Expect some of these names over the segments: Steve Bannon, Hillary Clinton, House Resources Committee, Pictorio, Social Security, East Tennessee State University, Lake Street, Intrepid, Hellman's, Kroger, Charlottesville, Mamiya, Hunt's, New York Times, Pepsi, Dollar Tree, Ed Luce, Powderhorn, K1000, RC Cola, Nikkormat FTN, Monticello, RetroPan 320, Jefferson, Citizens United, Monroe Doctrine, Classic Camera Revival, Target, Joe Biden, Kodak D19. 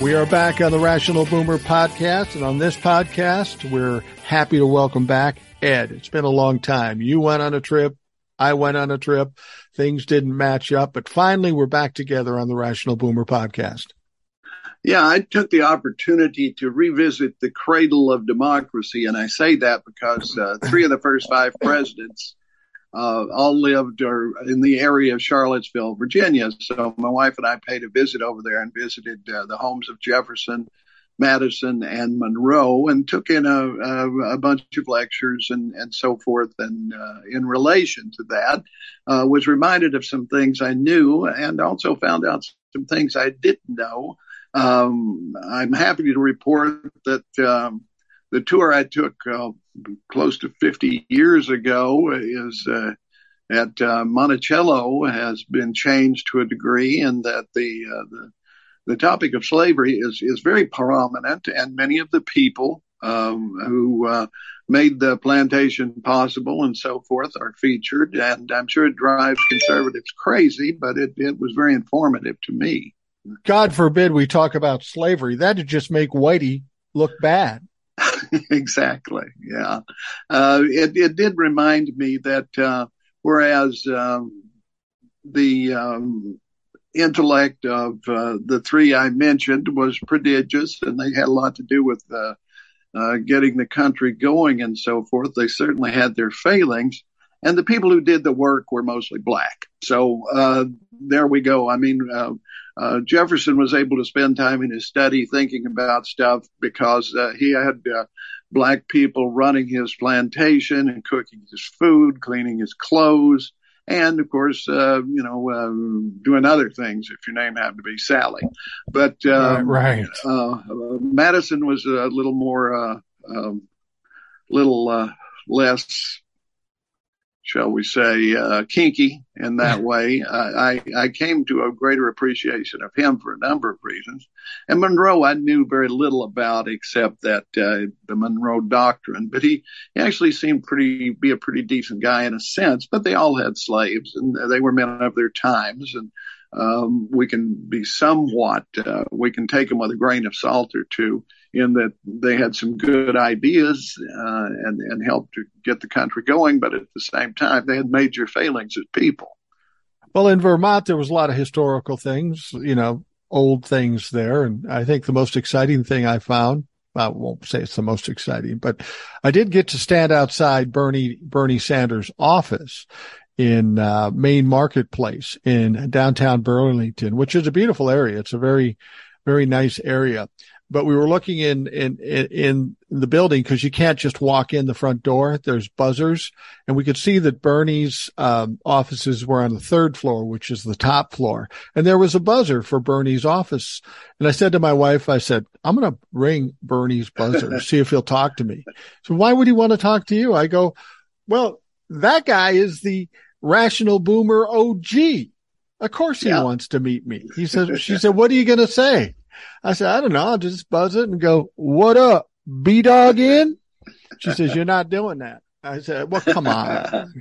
We are back on the Rational Boomer Podcast, and on this podcast, we're happy to welcome back Ed. It's been a long time. You went on a trip. I went on a trip. Things didn't match up, but finally we're back together on the Rational Boomer Podcast. Yeah, I took the opportunity to revisit the cradle of democracy, and I say that because three of the first five presidents all lived in the area of Charlottesville, Virginia. So my wife and I paid a visit over there and visited the homes of Jefferson, Madison, and Monroe, and took in a bunch of lectures and so forth. And in relation to that, was reminded of some things I knew and also found out some things I didn't know. I'm happy to report that the tour I took close to 50 years ago is at Monticello has been changed to a degree, and that the topic of slavery is very prominent, and many of the people who made the plantation possible and so forth are featured, and I'm sure it drives conservatives crazy, but it was very informative to me. God forbid we talk about slavery. That'd just make Whitey look bad. Exactly. Yeah. It did remind me that whereas the intellect of the three I mentioned was prodigious, and they had a lot to do with getting the country going and so forth, they certainly had their failings. And the people who did the work were mostly black. So there we go. I mean, Jefferson was able to spend time in his study thinking about stuff because he had black people running his plantation and cooking his food, cleaning his clothes, and, of course, doing other things if your name happened to be Sally. But right. Madison was a little more, less, shall we say, kinky in that way. I came to a greater appreciation of him for a number of reasons. And Monroe I knew very little about except that the Monroe Doctrine. But he actually seemed a pretty decent guy in a sense. But they all had slaves, and they were men of their times. And we can be somewhat, we can take them with a grain of salt or two, in that they had some good ideas and helped to get the country going, but at the same time, they had major failings as people. Well, in Vermont, there was a lot of historical things, old things there. And I think the most exciting thing I found, I won't say it's the most exciting, but I did get to stand outside Bernie Sanders' office in Main Marketplace in downtown Burlington, which is a beautiful area. It's a very, very nice area. But we were looking in the building because you can't just walk in the front door. There's buzzers. And we could see that Bernie's offices were on the third floor, which is the top floor. And there was a buzzer for Bernie's office. And I said to my wife, I'm going to ring Bernie's buzzer, see if he'll talk to me. So why would he want to talk to you? I go, well, that guy is the Rational Boomer OG. Of course he wants to meet me. She said, what are you going to say? I said, I don't know. I'll just buzz it and go, what up, B-Dog in? She says, you're not doing that. I said, well, come on.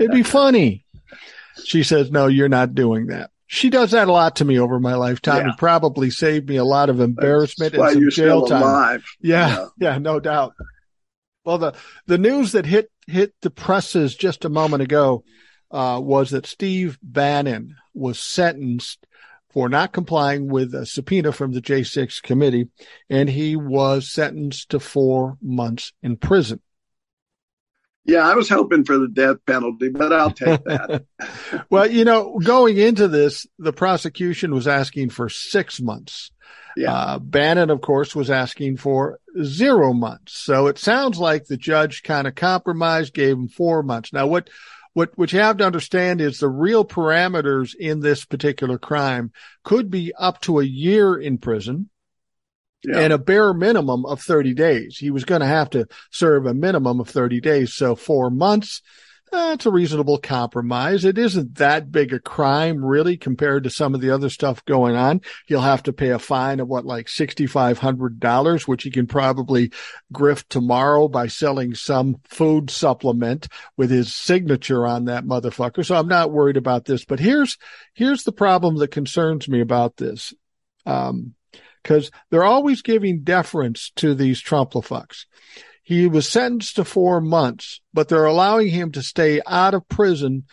It'd be funny. She says, no, you're not doing that. She does that a lot to me over my lifetime and probably saved me a lot of embarrassment and some jail time. Alive. Yeah, no doubt. Well, the news that hit the presses just a moment ago was that Steve Bannon was sentenced for not complying with a subpoena from the J6 committee, and he was sentenced to 4 months in prison. Yeah, I was hoping for the death penalty, but I'll take that. Well, going into this, the prosecution was asking for 6 months. Yeah. Bannon, of course, was asking for 0 months. So it sounds like the judge kind of compromised, gave him 4 months. Now, what you have to understand is the real parameters in this particular crime could be up to a year in prison, and a bare minimum of 30 days. He was going to have to serve a minimum of 30 days. So 4 months, it's a reasonable compromise. It isn't that big a crime, really, compared to some of the other stuff going on. He'll have to pay a fine of, like $6,500, which he can probably grift tomorrow by selling some food supplement with his signature on that motherfucker. So I'm not worried about this. But here's the problem that concerns me about this. Because they're always giving deference to these Trumplafucks. He was sentenced to 4 months, but they're allowing him to stay out of prison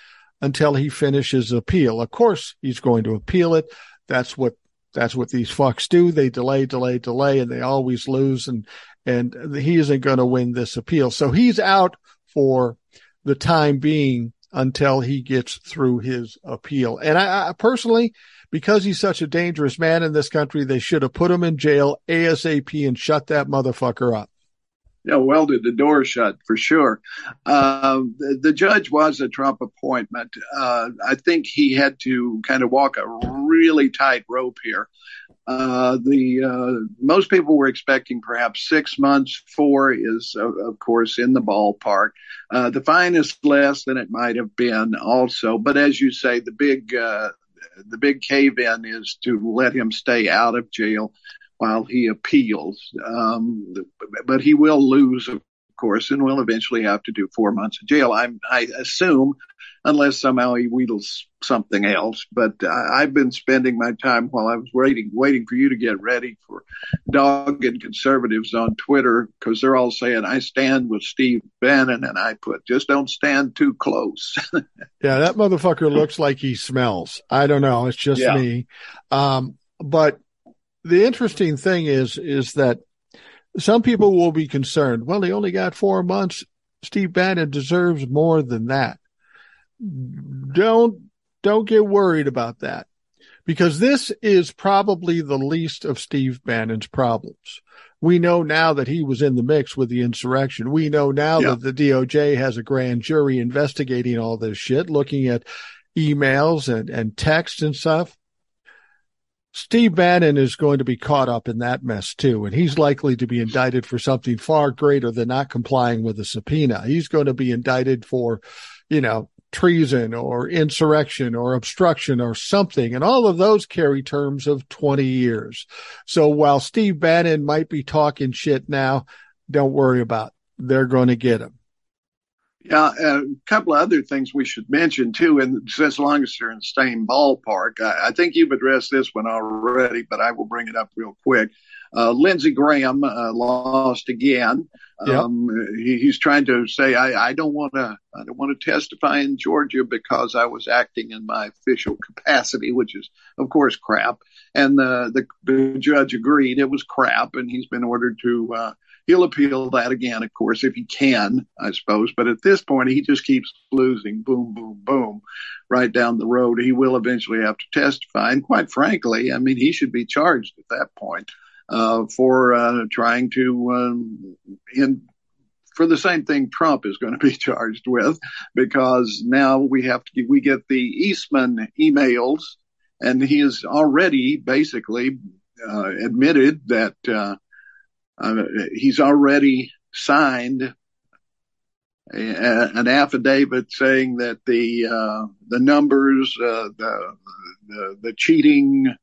until he finishes appeal. Of course, he's going to appeal it. That's what these fucks do. They delay, and they always lose. And he isn't going to win this appeal. So he's out for the time being until he gets through his appeal. And I personally, because he's such a dangerous man in this country, they should have put him in jail ASAP and shut that motherfucker up. Yeah, welded the door shut for sure. The judge was a Trump appointment. I think he had to kind of walk a really tight rope here. Most people were expecting perhaps 6 months. 4 is, of course, in the ballpark. The fine is less than it might have been also. But as you say, the big cave-in is to let him stay out of jail while he appeals. But he will lose, of course, and will eventually have to do 4 months in jail, I assume, unless somehow he wheedles something else. But I've been spending my time while I was waiting for you to get ready for dogged conservatives on Twitter, because they're all saying, I stand with Steve Bannon, and I put, just don't stand too close. Yeah, that motherfucker looks like he smells. I don't know. It's just me. But the interesting thing is that some people will be concerned. Well, he only got 4 months. Steve Bannon deserves more than that. Don't get worried about that, because this is probably the least of Steve Bannon's problems. We know now that he was in the mix with the insurrection. We know now that the DOJ has a grand jury investigating all this shit, looking at emails and texts and stuff. Steve Bannon is going to be caught up in that mess, too, and he's likely to be indicted for something far greater than not complying with a subpoena. He's going to be indicted for, treason or insurrection or obstruction or something, and all of those carry terms of 20 years. So while Steve Bannon might be talking shit now, don't worry about it. They're going to get him. Yeah, a couple of other things we should mention, too, and as long as they're in the same ballpark, I think you've addressed this one already, but I will bring it up real quick. Lindsey Graham lost again. He's trying to say, I don't want to testify in Georgia because I was acting in my official capacity, which is, of course, crap. And the judge agreed it was crap, and he's been ordered to he'll appeal that again, of course, if he can, I suppose. But at this point, he just keeps losing, boom, boom, boom, right down the road. He will eventually have to testify. And quite frankly, I mean, he should be charged at that point for trying to for the same thing Trump is going to be charged with, because now we get the Eastman emails, and he has already basically admitted that he's already signed an affidavit saying that the numbers, the cheating,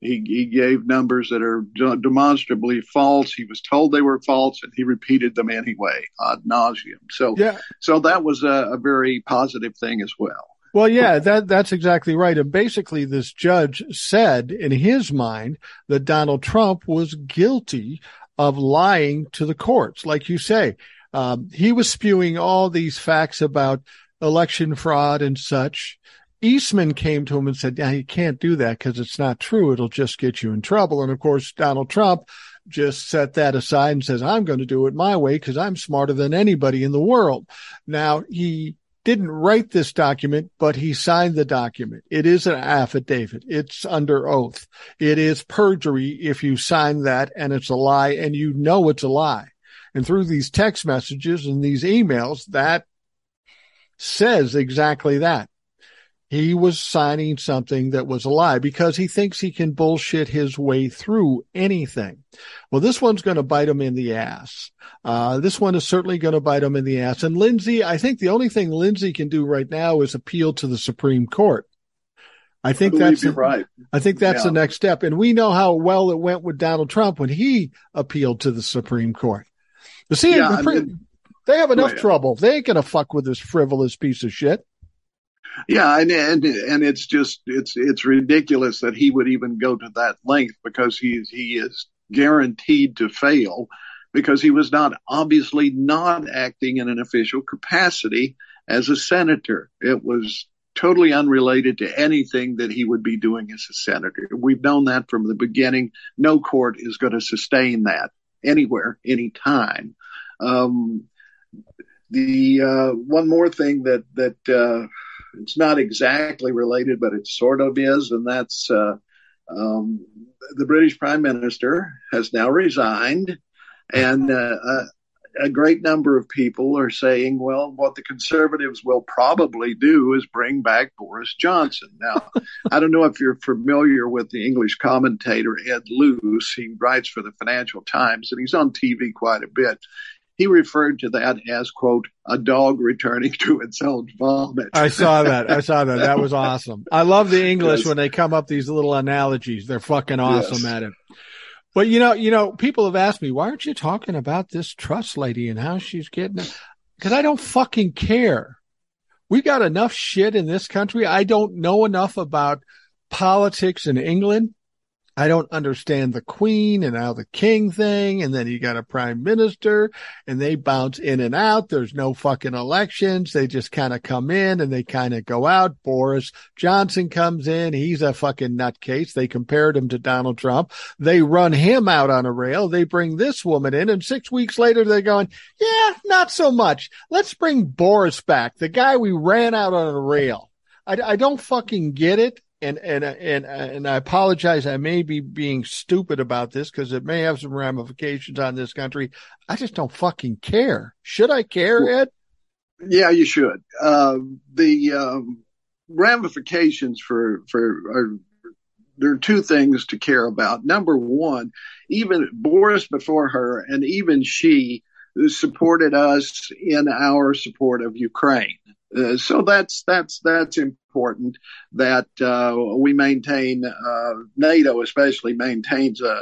he gave numbers that are demonstrably false. He was told they were false, and he repeated them anyway, ad nauseum. So that was a very positive thing as well. Well, yeah, that's exactly right. And basically, this judge said in his mind that Donald Trump was guilty of lying to the courts. Like you say, he was spewing all these facts about election fraud and such. Eastman came to him and said, yeah, you can't do that because it's not true. It'll just get you in trouble. And, of course, Donald Trump just set that aside and says, I'm going to do it my way because I'm smarter than anybody in the world. Now, he didn't write this document, but he signed the document. It is an affidavit. It's under oath. It is perjury if you sign that, and it's a lie, and you know it's a lie. And through these text messages and these emails, that says exactly that. He was signing something that was a lie because he thinks he can bullshit his way through anything. Well, this one's going to bite him in the ass. This one is certainly going to bite him in the ass. And Lindsey, I think the only thing Lindsey can do right now is appeal to the Supreme Court. I think that's the next step. And we know how well it went with Donald Trump when he appealed to the Supreme Court. You see, they have enough trouble. They ain't going to fuck with this frivolous piece of shit. Yeah, and it's just it's ridiculous that he would even go to that length because he is guaranteed to fail because he was obviously not acting in an official capacity as a senator. It was totally unrelated to anything that he would be doing as a senator. We've known that from the beginning. No court is going to sustain that anywhere, anytime. The one more thing that it's not exactly related, but it sort of is. And that's the British Prime Minister has now resigned. And a great number of people are saying, well, what the conservatives will probably do is bring back Boris Johnson. Now, I don't know if you're familiar with the English commentator Ed Luce. He writes for the Financial Times, and he's on TV quite a bit. He referred to that as, quote, a dog returning to its own vomit. I saw that. That was awesome. I love the English when they come up these little analogies. They're fucking awesome at it. But, you know, people have asked me, why aren't you talking about this Truss lady and how she's getting it? Because I don't fucking care. We got enough shit in this country. I don't know enough about politics in England. I don't understand the Queen and how the King thing. And then you got a prime minister and they bounce in and out. There's no fucking elections. They just kind of come in and they kind of go out. Boris Johnson comes in. He's a fucking nutcase. They compared him to Donald Trump. They run him out on a rail. They bring this woman in. And 6 weeks later, they're going, yeah, not so much. Let's bring Boris back. The guy we ran out on a rail. I don't fucking get it. And I apologize. I may be being stupid about this because it may have some ramifications on this country. I just don't fucking care. Should I care, Ed? Yeah, you should. The ramifications there are two things to care about. Number one, even Boris before her and even she supported us in our support of Ukraine. So that's important that we maintain NATO especially maintains a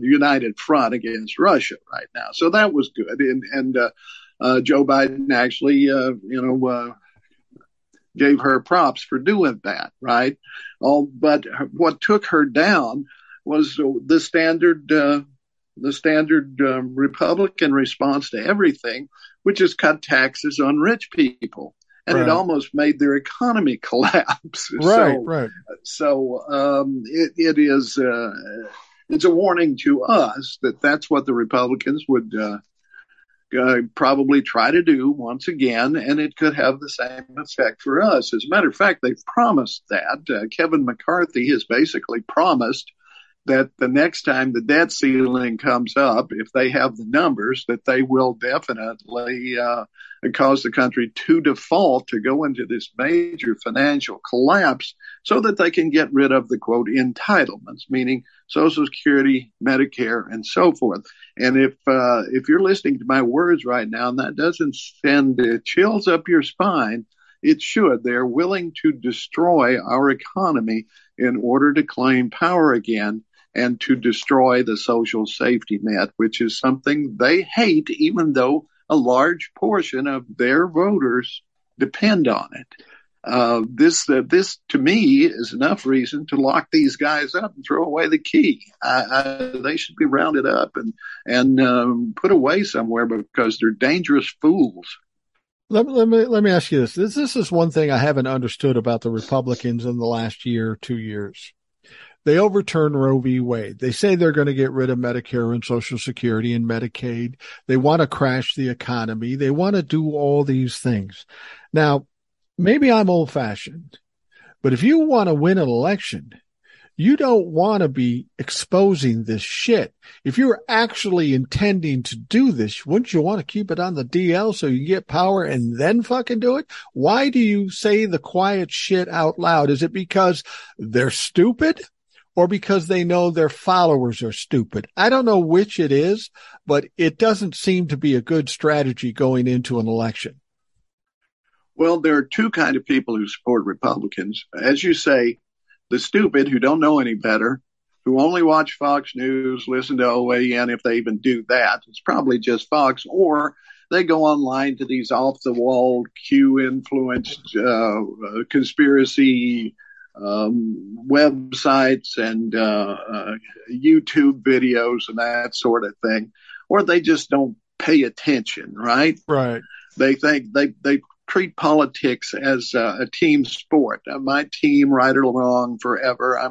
united front against Russia right now. So that was good. And Joe Biden actually, gave her props for doing that. Right. But what took her down was the standard Republican response to everything, which is cut taxes on rich people. And It almost made their economy collapse. Right. So it's a warning to us that that's what the Republicans would probably try to do once again, and it could have the same effect for us. As a matter of fact, they've promised that. Kevin McCarthy has basically promised that the next time the debt ceiling comes up, if they have the numbers, that they will definitely cause the country to default, to go into this major financial collapse so that they can get rid of the, quote, entitlements, meaning Social Security, Medicare, and so forth. And if you're listening to my words right now and that doesn't send chills up your spine, it should. They're willing to destroy our economy in order to claim power again and to destroy the social safety net, which is something they hate, even though a large portion of their voters depend on it. This to me is enough reason to lock these guys up and throw away the key. They should be rounded up and put away somewhere because they're dangerous fools. Let me ask you this. This is one thing I haven't understood about the Republicans in the last year, 2 years. They overturned Roe v. Wade. They say they're going to get rid of Medicare and Social Security and Medicaid. They want to crash the economy. They want to do all these things. Now, maybe I'm old-fashioned, but if you want to win an election, you don't want to be exposing this shit. If you're actually intending to do this, wouldn't you want to keep it on the DL so you get power and then fucking do it? Why do you say the quiet shit out loud? Is it because they're stupid or because they know their followers are stupid? I don't know which it is, but it doesn't seem to be a good strategy going into an election. Well, there are two kinds of people who support Republicans. As you say, the stupid who don't know any better, who only watch Fox News, listen to OAN if they even do that. It's probably just Fox. Or they go online to these off-the-wall, Q-influenced conspiracy websites and YouTube videos and that sort of thing. Or they just don't pay attention, right? Right. They think they treat politics as a team sport. My team, right or wrong, forever.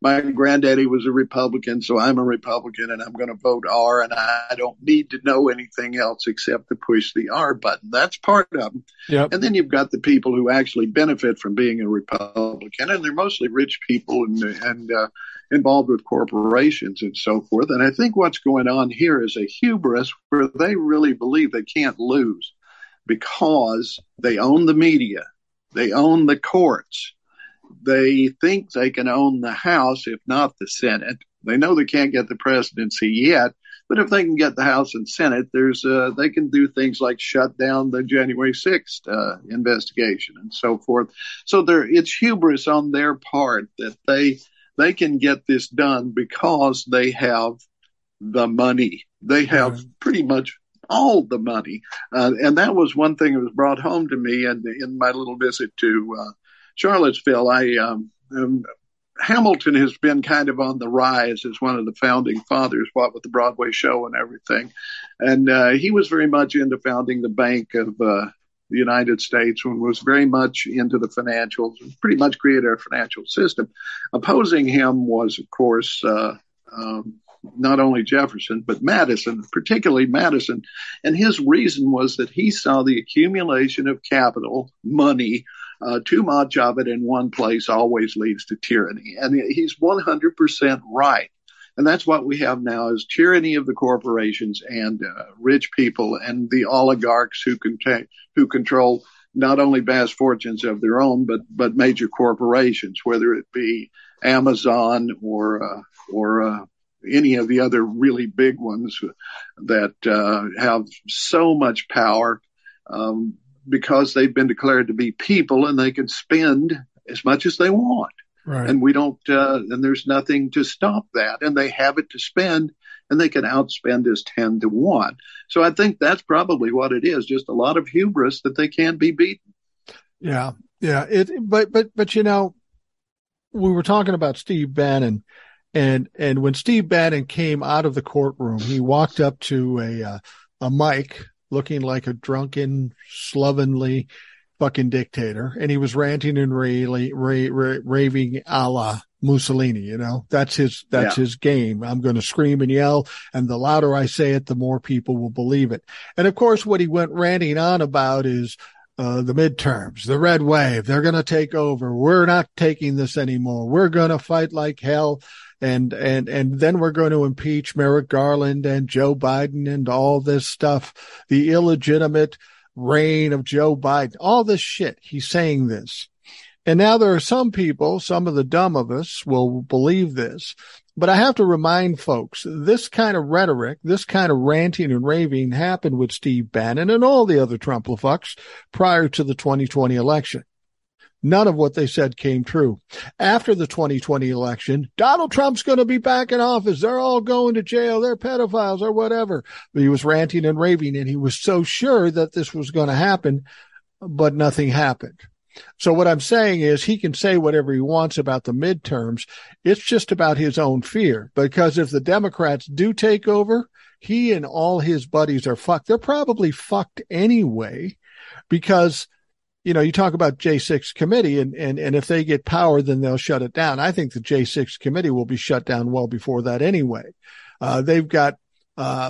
My granddaddy was a Republican, so I'm a Republican, and I'm going to vote R, and I don't need to know anything else except to push the R button. That's part of them. Yep. And then you've got the people who actually benefit from being a Republican, and they're mostly rich people and involved with corporations and so forth. And I think what's going on here is a hubris where they really believe they can't lose, because they own the media, they own the courts, they think they can own the House, if not the Senate. They know they can't get the presidency yet, but if they can get the House and Senate, they can do things like shut down the January 6th investigation and so forth. So it's hubris on their part that they can get this done because they have the money. They have pretty much all the money. And that was one thing that was brought home to me in my little visit to Charlottesville. Hamilton has been kind of on the rise as one of the founding fathers, what with the Broadway show and everything. And he was very much into founding the Bank of the United States, and was very much into the financials, pretty much created our financial system. Opposing him was, of course, not only Jefferson, but Madison, particularly Madison. And his reason was that he saw the accumulation of capital, money, too much of it in one place always leads to tyranny. And he's 100% right. And that's what we have now is tyranny of the corporations and rich people and the oligarchs who control not only vast fortunes of their own, but major corporations, whether it be Amazon or any of the other really big ones that have so much power because they've been declared to be people and they can spend as much as they want. Right. And we don't, and there's nothing to stop that. And they have it to spend and they can outspend us 10-1. So I think that's probably what it is, just a lot of hubris that they can't be beaten. Yeah. Yeah. But you know, we were talking about Steve Bannon. And when Steve Bannon came out of the courtroom, he walked up to a mic looking like a drunken, slovenly fucking dictator. And he was ranting and raving a la Mussolini, you know, that's his game. I'm going to scream and yell. And the louder I say it, the more people will believe it. And of course, what he went ranting on about is, the midterms, the red wave, they're going to take over. We're not taking this anymore. We're going to fight like hell. And then we're going to impeach Merrick Garland and Joe Biden and all this stuff, the illegitimate reign of Joe Biden, all this shit. He's saying this. And now there are some people, some of the dumb of us will believe this. But I have to remind folks, this kind of rhetoric, this kind of ranting and raving happened with Steve Bannon and all the other Trumplafucks prior to the 2020 election. None of what they said came true. After the 2020 election, Donald Trump's going to be back in office. They're all going to jail. They're pedophiles or whatever. But he was ranting and raving, and he was so sure that this was going to happen, but nothing happened. So what I'm saying is he can say whatever he wants about the midterms. It's just about his own fear, because if the Democrats do take over, he and all his buddies are fucked. They're probably fucked anyway, because, you know, you talk about J6 committee and if they get power, then they'll shut it down. I think the J6 committee will be shut down well before that anyway. They've got, 2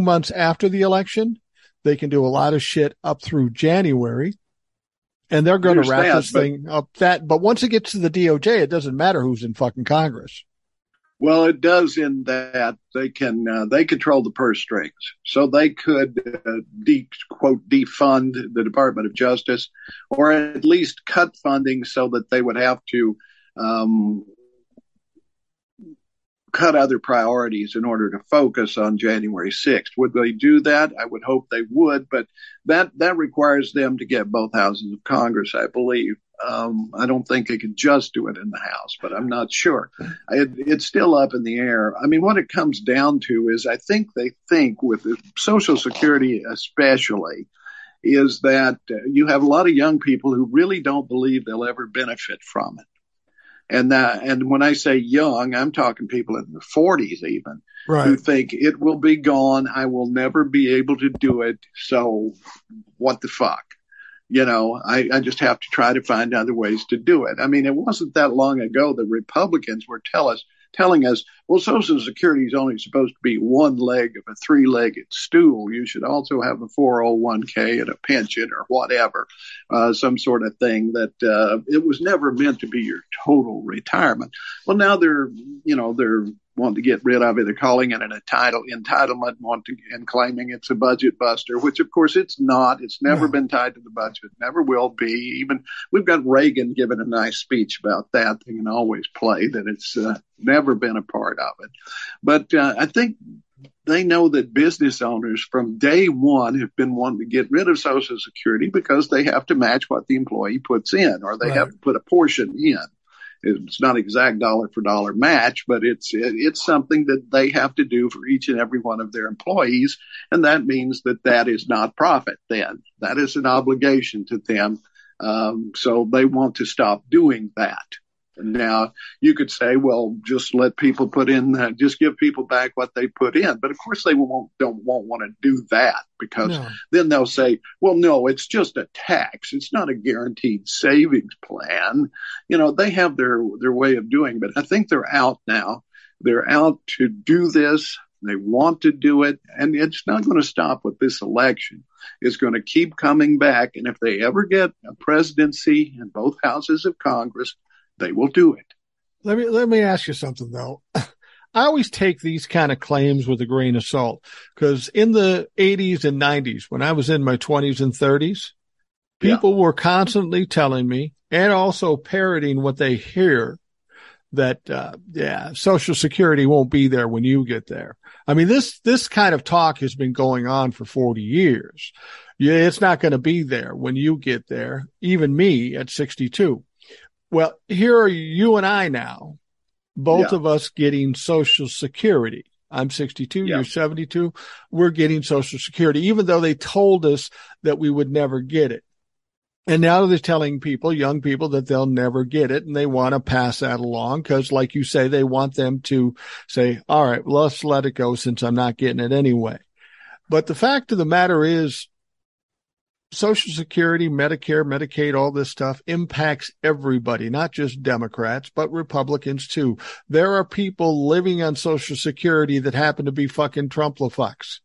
months after the election. They can do a lot of shit up through January. And they're going to wrap this thing up. But once it gets to the DOJ, it doesn't matter who's in fucking Congress. Well, it does in that they control the purse strings. So they could, quote, defund the Department of Justice, or at least cut funding so that they would have to cut other priorities in order to focus on January 6th. Would they do that? I would hope they would, but that requires them to get both houses of Congress, I believe. I don't think they can just do it in the House, but I'm not sure. It's still up in the air. I mean, what it comes down to is I think they think with Social Security especially is that you have a lot of young people who really don't believe they'll ever benefit from it. And when I say young, I'm talking people in their 40s even, right, who think it will be gone. I will never be able to do it. So what the fuck? You know, I just have to try to find other ways to do it. I mean, it wasn't that long ago that Republicans were telling us, well, Social Security is only supposed to be one leg of a three-legged stool. You should also have a 401k and a pension or whatever, some sort of thing that it was never meant to be your total retirement. Well, now they're want to get rid of it. They're calling it an entitlement and claiming it's a budget buster, which of course it's not. It's never been tied to the budget, never will be. Even we've got Reagan giving a nice speech about that. They can always play that it's never been a part of it. But I think they know that business owners from day one have been wanting to get rid of Social Security because they have to match what the employee puts in, or they have to put a portion in. It's not exact dollar for dollar match, but it's something that they have to do for each and every one of their employees. And that means that is not profit then. That is an obligation to them. So they want to stop doing that. Now, you could say, well, just let people put in, just give people back what they put in. But of course, they won't want to do that because then they'll say, well, no, it's just a tax. It's not a guaranteed savings plan. You know, they have their way of doing, but I think they're out now. They're out to do this. They want to do it. And it's not going to stop with this election. It's going to keep coming back. And if they ever get a presidency and both houses of Congress, they will do it. Let me ask you something, though. I always take these kind of claims with a grain of salt, because in the 80s and 90s, when I was in my 20s and 30s, people were constantly telling me and also parroting what they hear that, Social Security won't be there when you get there. I mean, this kind of talk has been going on for 40 years. Yeah, it's not going to be there when you get there, even me at 62. Well, here are you and I now, both of us getting Social Security. I'm 62, you're 72. We're getting Social Security, even though they told us that we would never get it. And now they're telling people, young people, that they'll never get it, and they want to pass that along because, like you say, they want them to say, all right, let's let it go since I'm not getting it anyway. But the fact of the matter is, Social Security, Medicare, Medicaid, all this stuff impacts everybody, not just Democrats, but Republicans too. There are people living on Social Security that happen to be fucking Trump-lefucks.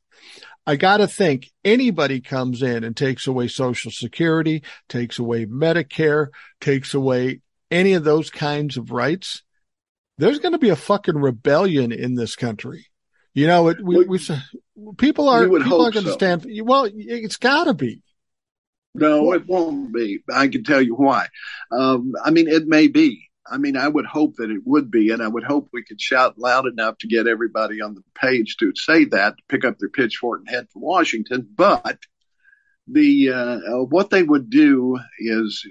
I got to think anybody comes in and takes away Social Security, takes away Medicare, takes away any of those kinds of rights, there's going to be a fucking rebellion in this country. You know, people are going to stand. Well, it's got to be. No, it won't be. I can tell you why. I mean, it may be. I mean, I would hope that it would be, and I would hope we could shout loud enough to get everybody on the page to say that, to pick up their pitchfork and head for Washington. But what they would do is,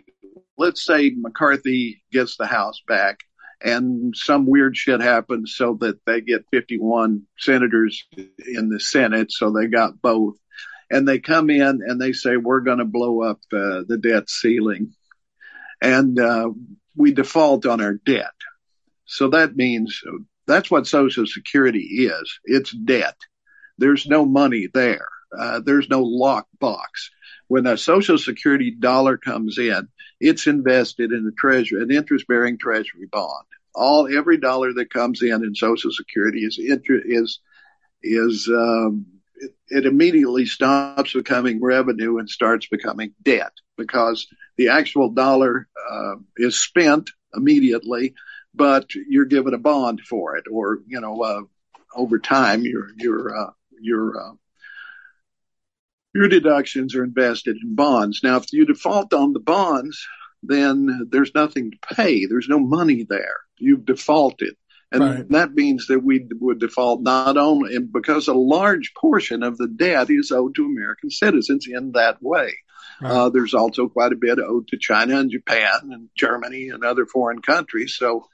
let's say McCarthy gets the House back and some weird shit happens so that they get 51 senators in the Senate, so they got both. And they come in and they say, we're going to blow up the debt ceiling. And we default on our debt. So that means that's what Social Security is. It's debt. There's no money there. There's no lock box. When a Social Security dollar comes in, it's invested in an interest-bearing treasury bond. Every dollar that comes in Social Security it immediately stops becoming revenue and starts becoming debt because The actual dollar is spent immediately, but you're given a bond for it, or over time your deductions are invested in bonds. Now, if you default on the bonds, then there's nothing to pay. There's no money there. You've defaulted. And right. That means that we would default not only, and because a large portion of the debt is owed to American citizens in that way. Right. There's also quite a bit owed to China and Japan and Germany and other foreign countries. So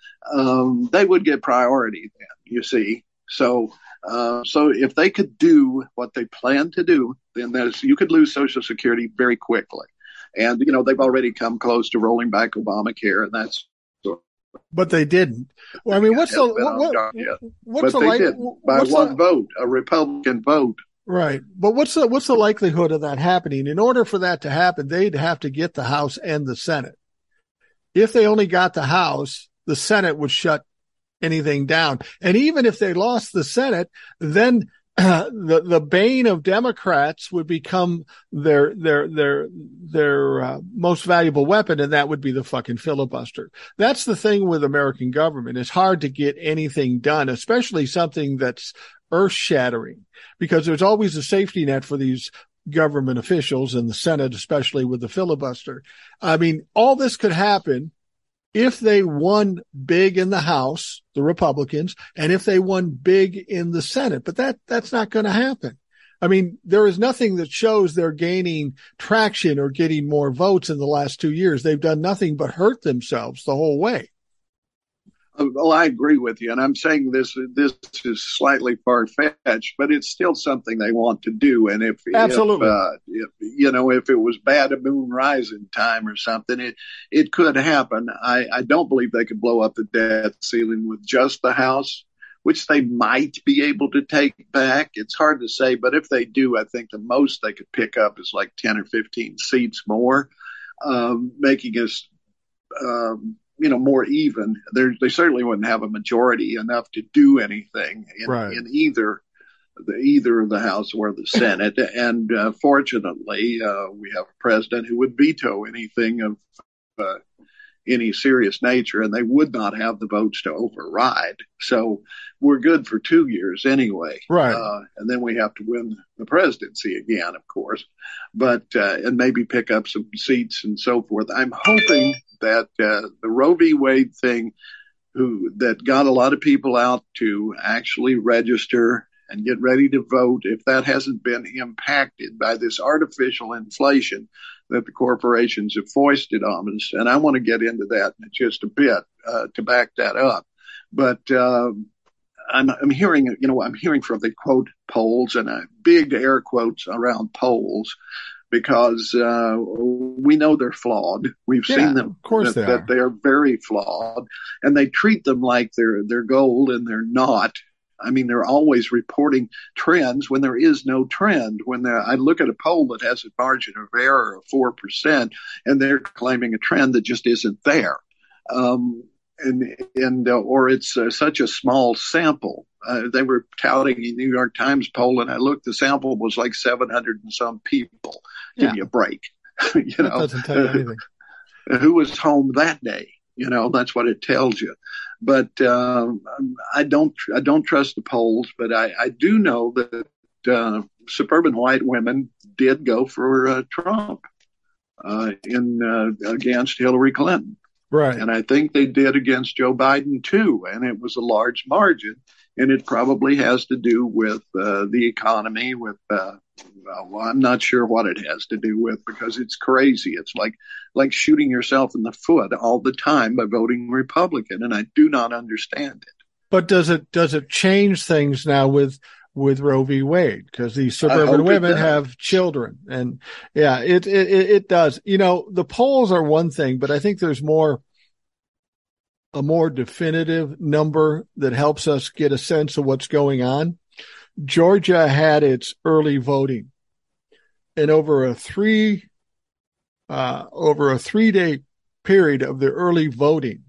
they would get priority then, you see. So if they could do what they plan to do, then you could lose Social Security very quickly. And, they've already come close to rolling back Obamacare, and that's. But they didn't. Well, I mean, what's the vote, a Republican vote. Right. But what's the likelihood of that happening? In order for that to happen, they'd have to get the House and the Senate. If they only got the House, the Senate would shut anything down. And even if they lost the Senate, then the bane of Democrats would become their most valuable weapon, and that would be the fucking filibuster. That's the thing with American government. It's hard to get anything done, especially something that's earth-shattering, because there's always a safety net for these government officials and the Senate, especially with the filibuster. I mean, all this could happen if they won big in the House, the Republicans, and if they won big in the Senate. But that's not going to happen. I mean, there is nothing that shows they're gaining traction or getting more votes in the last 2 years. They've done nothing but hurt themselves the whole way. Well, I agree with you. And I'm saying this is slightly far-fetched, but it's still something they want to do. And if it was bad a moon rising time or something, it could happen. I don't believe they could blow up the debt ceiling with just the House, which they might be able to take back. It's hard to say, but if they do, I think the most they could pick up is like 10 or 15 seats more, making us... more even. They certainly wouldn't have a majority enough to do anything in either the House or the Senate. And fortunately, we have a president who would veto anything of any serious nature, and they would not have the votes to override. So we're good for 2 years anyway. Right. And then we have to win the presidency again, of course, but and maybe pick up some seats and so forth. I'm hoping that the Roe v. Wade thing, that got a lot of people out to actually register and get ready to vote, if that hasn't been impacted by this artificial inflation that the corporations have foisted on us. And I want to get into that in just a bit to back that up. But I'm hearing from the quote polls, and big air quotes around polls, because we know they're flawed. We've seen them, of course, that they are very flawed, and they treat them like they're gold, and they're not. I mean, they're always reporting trends when there is no trend. When I look at a poll that has a margin of error of 4%, and they're claiming a trend that just isn't there, or it's such a small sample. They were touting a New York Times poll, and I looked. The sample was like 700 and some people. Yeah. Give me a break. Doesn't tell you anything. Who was home that day? That's what it tells you. But I don't trust the polls, but I do know that suburban white women did go for Trump against Hillary Clinton. Right. And I think they did against Joe Biden, too. And it was a large margin. And it probably has to do with the economy, with I'm not sure what it has to do with, because it's crazy. It's like shooting yourself in the foot all the time by voting Republican, and I do not understand it. But does it change things now with Roe v. Wade, because these suburban women have children, and it does. The polls are one thing, but I think there's a more definitive number that helps us get a sense of what's going on. Georgia had its early voting, and over a 3-day period of the early voting,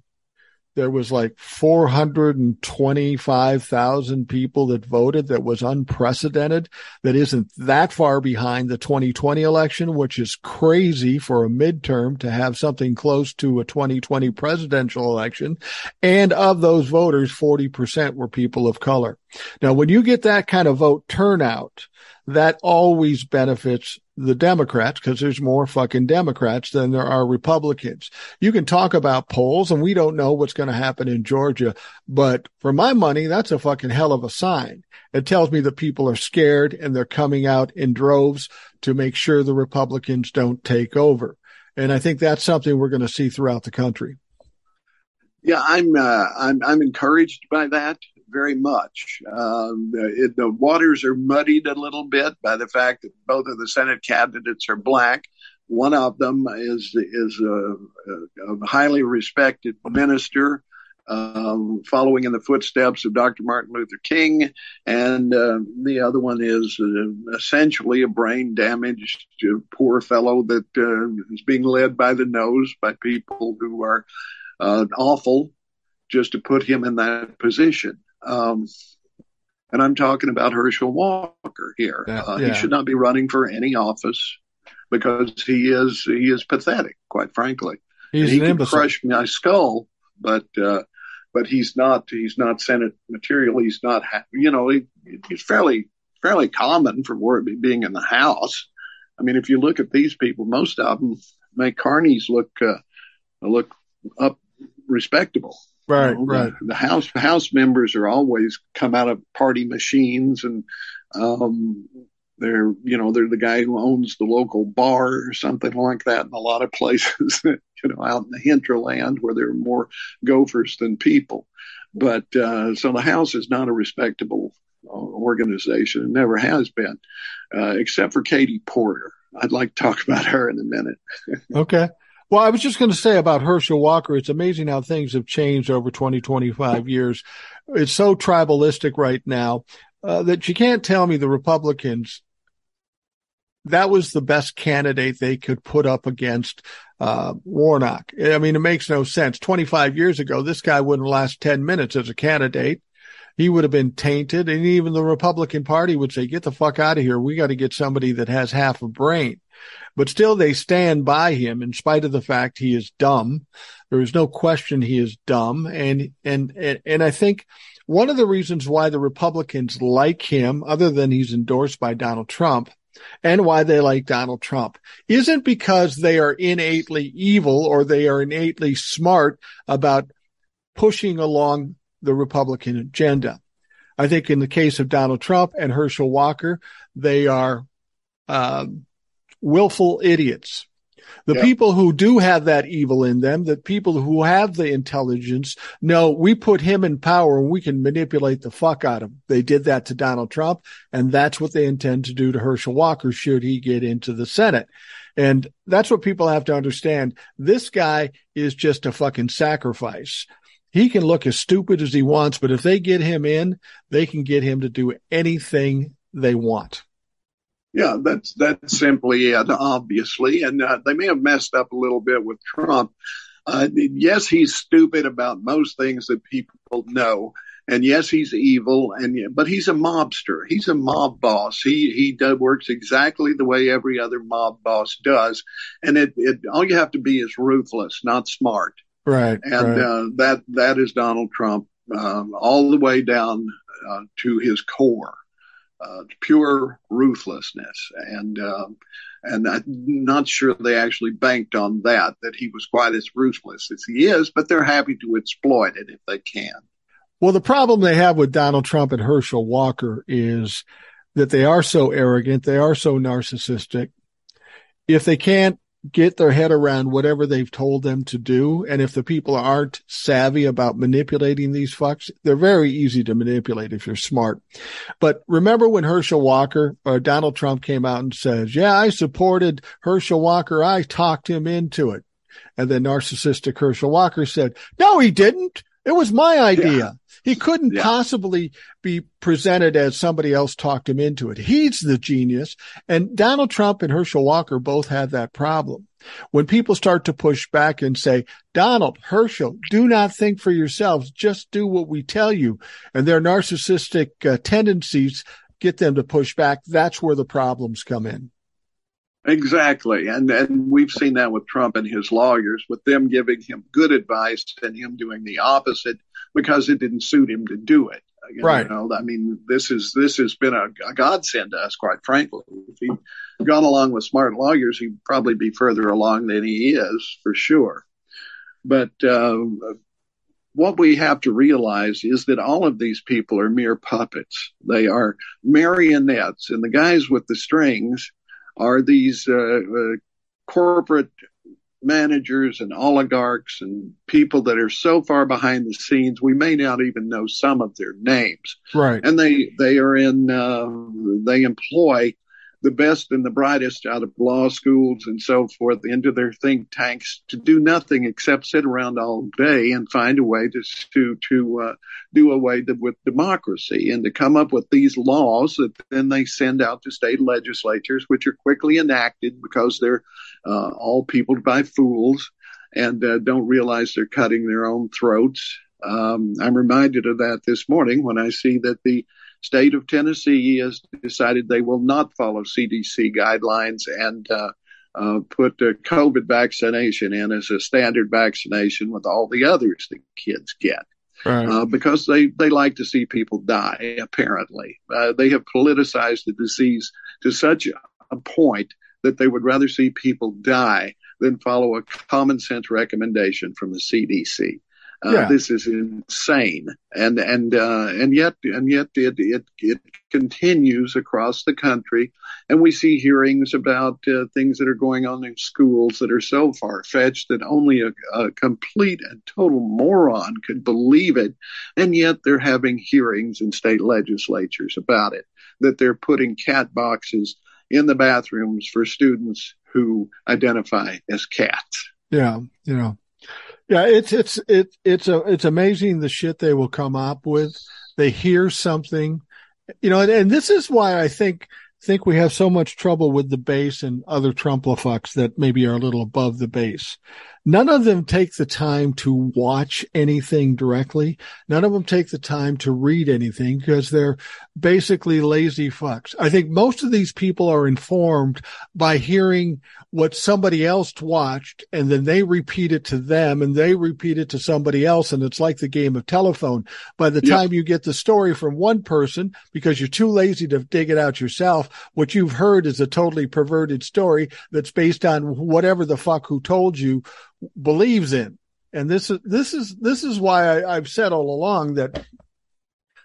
there was like 425,000 people that voted. That was unprecedented. That isn't that far behind the 2020 election, which is crazy for a midterm to have something close to a 2020 presidential election. And of those voters, 40% were people of color. Now, when you get that kind of vote turnout, that always benefits the Democrats, because there's more fucking Democrats than there are Republicans. You can talk about polls, and we don't know what's going to happen in Georgia, but for my money, that's a fucking hell of a sign. It tells me that people are scared and they're coming out in droves to make sure the Republicans don't take over. And I think that's something we're going to see throughout the country. Yeah, I'm encouraged by that very much. The waters are muddied a little bit by the fact that both of the Senate candidates are black. One of them is a highly respected minister, following in the footsteps of Dr. Martin Luther King, and the other one is essentially a brain-damaged poor fellow that is being led by the nose by people who are awful, just to put him in that position. And I'm talking about Herschel Walker here. Yeah. He should not be running for any office because he is pathetic, quite frankly. He can crush my skull, but he's not Senate material. He's not, he's fairly common for being in the House. I mean, if you look at these people, most of them make carnies look up respectable. Right, right. The House members are always come out of party machines, and they're the guy who owns the local bar or something like that in a lot of places, out in the hinterland where there are more gophers than people. But so the House is not a respectable organization. It never has been, except for Katie Porter. I'd like to talk about her in a minute. Okay. Well, I was just going to say about Herschel Walker, it's amazing how things have changed over 20, 25 years. It's so tribalistic right now that you can't tell me the Republicans, that was the best candidate they could put up against Warnock. I mean, it makes no sense. 25 years ago, this guy wouldn't last 10 minutes as a candidate. He would have been tainted. And even the Republican Party would say, get the fuck out of here. We got to get somebody that has half a brain. But still, they stand by him in spite of the fact he is dumb. There is no question he is dumb. And I think one of the reasons why the Republicans like him, other than he's endorsed by Donald Trump, and why they like Donald Trump, isn't because they are innately evil or they are innately smart about pushing along the Republican agenda. I think in the case of Donald Trump and Herschel Walker, they are willful idiots. The people who do have that evil in them, the people who have the intelligence, know we put him in power and we can manipulate the fuck out of him. They did that to Donald Trump, and that's what they intend to do to Herschel Walker should he get into the Senate. And that's what people have to understand. This guy is just a fucking sacrifice. He can look as stupid as he wants, but if they get him in, they can get him to do anything they want. Yeah, that's simply it, obviously. And they may have messed up a little bit with Trump. Yes, he's stupid about most things that people know. And yes, he's evil, but he's a mobster. He's a mob boss. He works exactly the way every other mob boss does. And all you have to be is ruthless, not smart. Right. And right. That is Donald Trump all the way down to his core. Pure ruthlessness, and I'm not sure they actually banked on that he was quite as ruthless as he is, but they're happy to exploit it if they can. Well, the problem they have with Donald Trump and Herschel Walker is that they are so arrogant, they are so narcissistic. If they can't get their head around whatever they've told them to do, and if the people aren't savvy about manipulating these fucks, they're very easy to manipulate if you're smart. But remember when Herschel Walker or Donald Trump came out and says, yeah, I supported Herschel Walker. I talked him into it. And then narcissistic Herschel Walker said, no, he didn't. It was my idea. Yeah. He couldn't possibly be presented as somebody else talked him into it. He's the genius. And Donald Trump and Herschel Walker both have that problem. When people start to push back and say, Donald, Herschel, do not think for yourselves. Just do what we tell you. And their narcissistic tendencies get them to push back. That's where the problems come in. Exactly. And we've seen that with Trump and his lawyers, with them giving him good advice and him doing the opposite because it didn't suit him to do it. Right. You know, I mean, this has been a godsend to us, quite frankly. If he'd gone along with smart lawyers, he'd probably be further along than he is, for sure. But what we have to realize is that all of these people are mere puppets. They are marionettes, and the guys with the strings are these corporate managers and oligarchs and people that are so far behind the scenes we may not even know some of their names. Right, and they are in they employ the best and the brightest out of law schools and so forth into their think tanks to do nothing except sit around all day and find a way to do away with democracy and to come up with these laws that then they send out to state legislatures, which are quickly enacted because they're all peopled by fools and don't realize they're cutting their own throats. I'm reminded of that this morning when I see that the state of Tennessee has decided they will not follow CDC guidelines and put COVID vaccination in as a standard vaccination with all the others that kids get. Right. Because they like to see people die, apparently. They have politicized the disease to such a point that they would rather see people die than follow a common sense recommendation from the CDC. This is insane, and yet it continues across the country, and we see hearings about things that are going on in schools that are so far-fetched that only a complete and total moron could believe it, and yet they're having hearings in state legislatures about it, that they're putting cat boxes in the bathrooms for students who identify as cats. Yeah, it's amazing the shit they will come up with. They hear something, you know, and this is why I think we have so much trouble with the base and other Trumplafucks that maybe are a little above the base. None of them take the time to watch anything directly. None of them take the time to read anything because they're basically lazy fucks. I think most of these people are informed by hearing what somebody else watched, and then they repeat it to them, and they repeat it to somebody else, and it's like the game of telephone. By the time you get the story from one person, because you're too lazy to dig it out yourself, what you've heard is a totally perverted story that's based on whatever the fuck who told you believes in. And this is why I've said all along that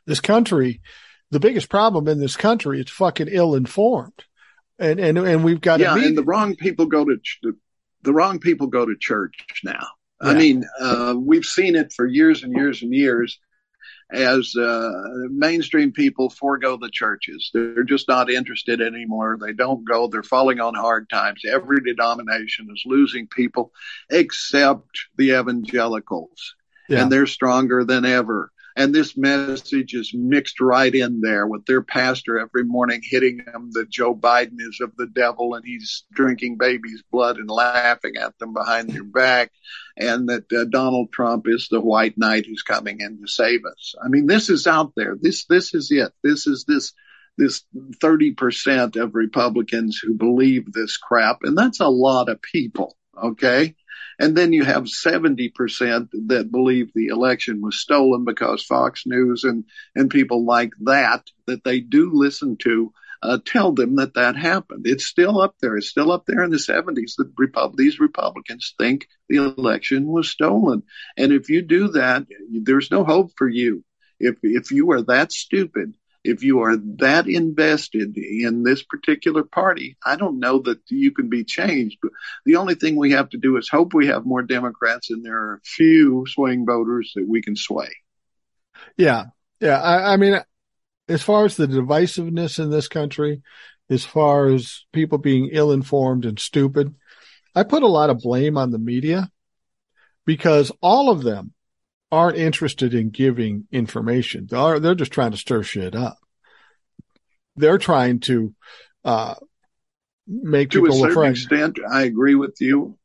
this country, the biggest problem in this country is fucking ill-informed, and we've got and the wrong people go to church now. Yeah. I mean, we've seen it for years and years and years as mainstream people forego the churches. They're just not interested anymore. They don't go. They're falling on hard times. Every denomination is losing people except the evangelicals, and they're stronger than ever. And this message is mixed right in there with their pastor every morning hitting them that Joe Biden is of the devil and he's drinking babies' blood and laughing at them behind their back, and that Donald Trump is the white knight who's coming in to save us. I mean, this is out there. This is it. This is this 30% of Republicans who believe this crap, and that's a lot of people, okay? And then you have 70% that believe the election was stolen because Fox News and people like that they do listen to tell them that happened. It's still up there. It's still up there in the 70s that these Republicans think the election was stolen. And if you do that, there's no hope for you. If you are that stupid, if you are that invested in this particular party, I don't know that you can be changed. But the only thing we have to do is hope we have more Democrats, and there are a few swing voters that we can sway. Yeah. I mean, as far as the divisiveness in this country, as far as people being ill-informed and stupid, I put a lot of blame on the media because all of them aren't interested in giving information. They're just trying to stir shit up. They're trying to make people afraid. To a certain extent, I agree with you.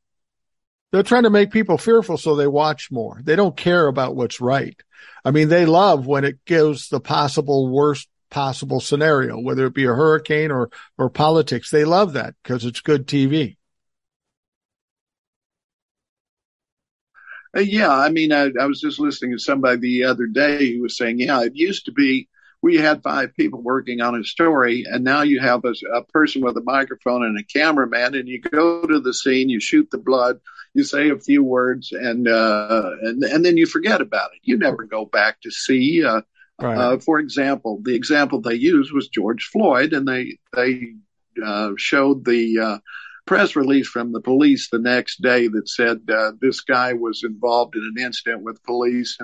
They're trying to make people fearful so they watch more. They don't care about what's right. I mean, they love when it gives the possible worst possible scenario, whether it be a hurricane or politics. They love that because it's good TV. Yeah, I mean, I was just listening to somebody the other day who was saying, yeah, it used to be we had 5 people working on a story, and now you have a person with a microphone and a cameraman, and you go to the scene, you shoot the blood, you say a few words, and then you forget about it. You never go back to see. Right. For example, the example they used was George Floyd, and they showed the press release from the police the next day that said this guy was involved in an incident with police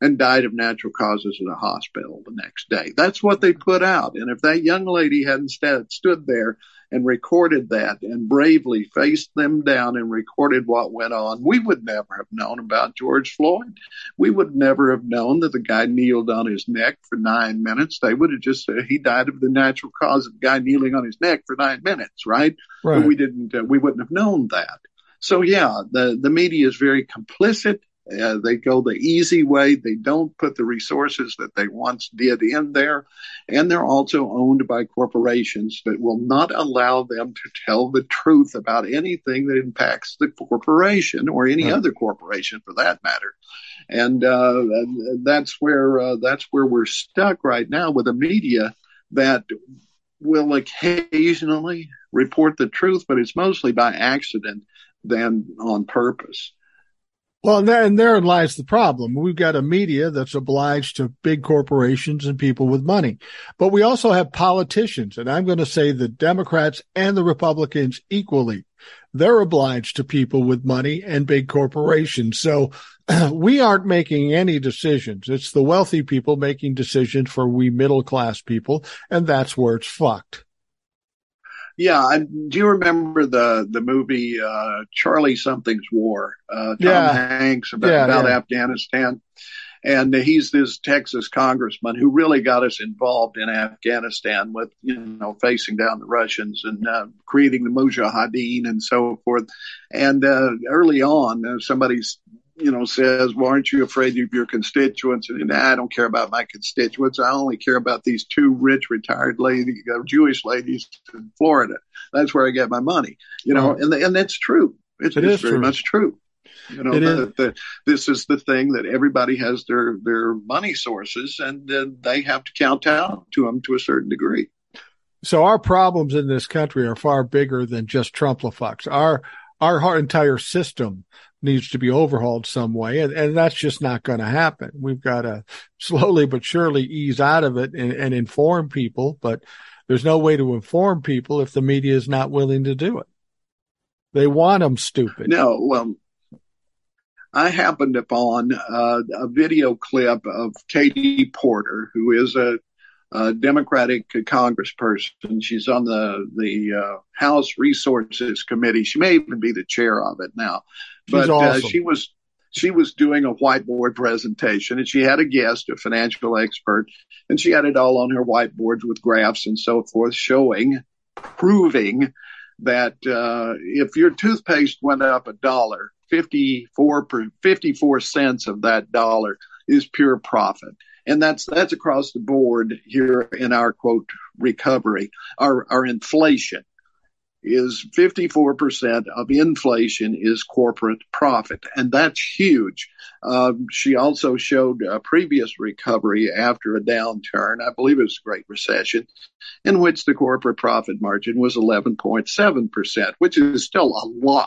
and died of natural causes in a hospital the next day. That's what they put out. And if that young lady hadn't stood there and recorded that and bravely faced them down and recorded what went on, we would never have known about George Floyd. We would never have known that the guy kneeled on his neck for 9 minutes. They would have just said he died of the natural cause of the guy kneeling on his neck for 9 minutes, right? Right. But we wouldn't have known that. So, yeah, the media is very complicit. They go the easy way. They don't put the resources that they once did in there. And they're also owned by corporations that will not allow them to tell the truth about anything that impacts the corporation or any other corporation for that matter. And that's where we're stuck right now with a media that will occasionally report the truth, but it's mostly by accident than on purpose. Well, and therein lies the problem. We've got a media that's obliged to big corporations and people with money. But we also have politicians, and I'm going to say the Democrats and the Republicans equally. They're obliged to people with money and big corporations. So we aren't making any decisions. It's the wealthy people making decisions for we middle-class people, and that's where it's fucked. Yeah, do you remember the movie Charlie Something's War? Tom Hanks about Afghanistan, and he's this Texas congressman who really got us involved in Afghanistan with facing down the Russians and creating the Mujahideen and so forth. And early on, somebody's says, well, aren't you afraid of your constituents? And I don't care about my constituents. I only care about these 2 rich retired Jewish ladies in Florida. That's where I get my money, and that's true. It's very much true. This is the thing that everybody has their money sources, and they have to count out to them to a certain degree. So our problems in this country are far bigger than just Trump-a-fucks. Our entire system needs to be overhauled some way, and that's just not going to happen. We've got to slowly but surely ease out of it and inform people, but there's no way to inform people if the media is not willing to do it. They want them stupid. No, well, I happened upon a video clip of Katie Porter, who is a Democratic congressperson. She's on the House Resources Committee. She may even be the chair of it now. But awesome. She was doing a whiteboard presentation, and she had a guest, a financial expert, and she had it all on her whiteboard with graphs and so forth, proving that if your toothpaste went up $1, 54 cents of that dollar is pure profit. And that's across the board here in our, quote, recovery. Our inflation is 54% of inflation is corporate profit. And that's huge. She also showed a previous recovery after a downturn. I believe it was the Great Recession, in which the corporate profit margin was 11.7%, which is still a lot.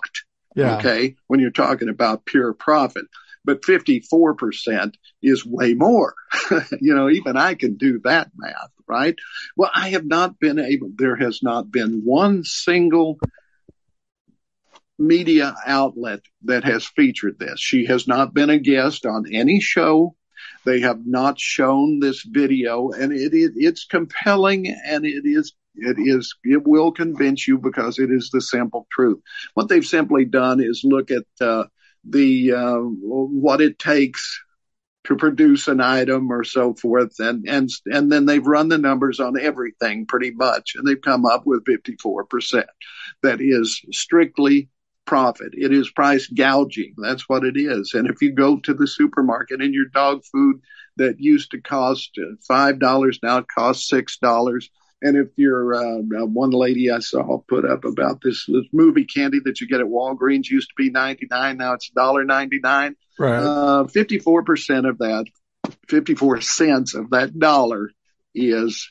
Yeah. Okay. When you're talking about pure profit. But 54% is way more. Even I can do that math, right? Well, I have not been able, there has not been one single media outlet that has featured this. She has not been a guest on any show. They have not shown this video, and it's compelling, and it will convince you because it is the simple truth. What they've simply done is look at what it takes to produce an item or so forth. And then they've run the numbers on everything pretty much, and they've come up with 54%. That is strictly profit. It is price gouging. That's what it is. And if you go to the supermarket and your dog food that used to cost $5 now costs $6. And if you're one lady I saw put up about this movie candy that you get at Walgreens used to be 99, now it's $1.99. Right. 54% of that, 54 cents of that dollar is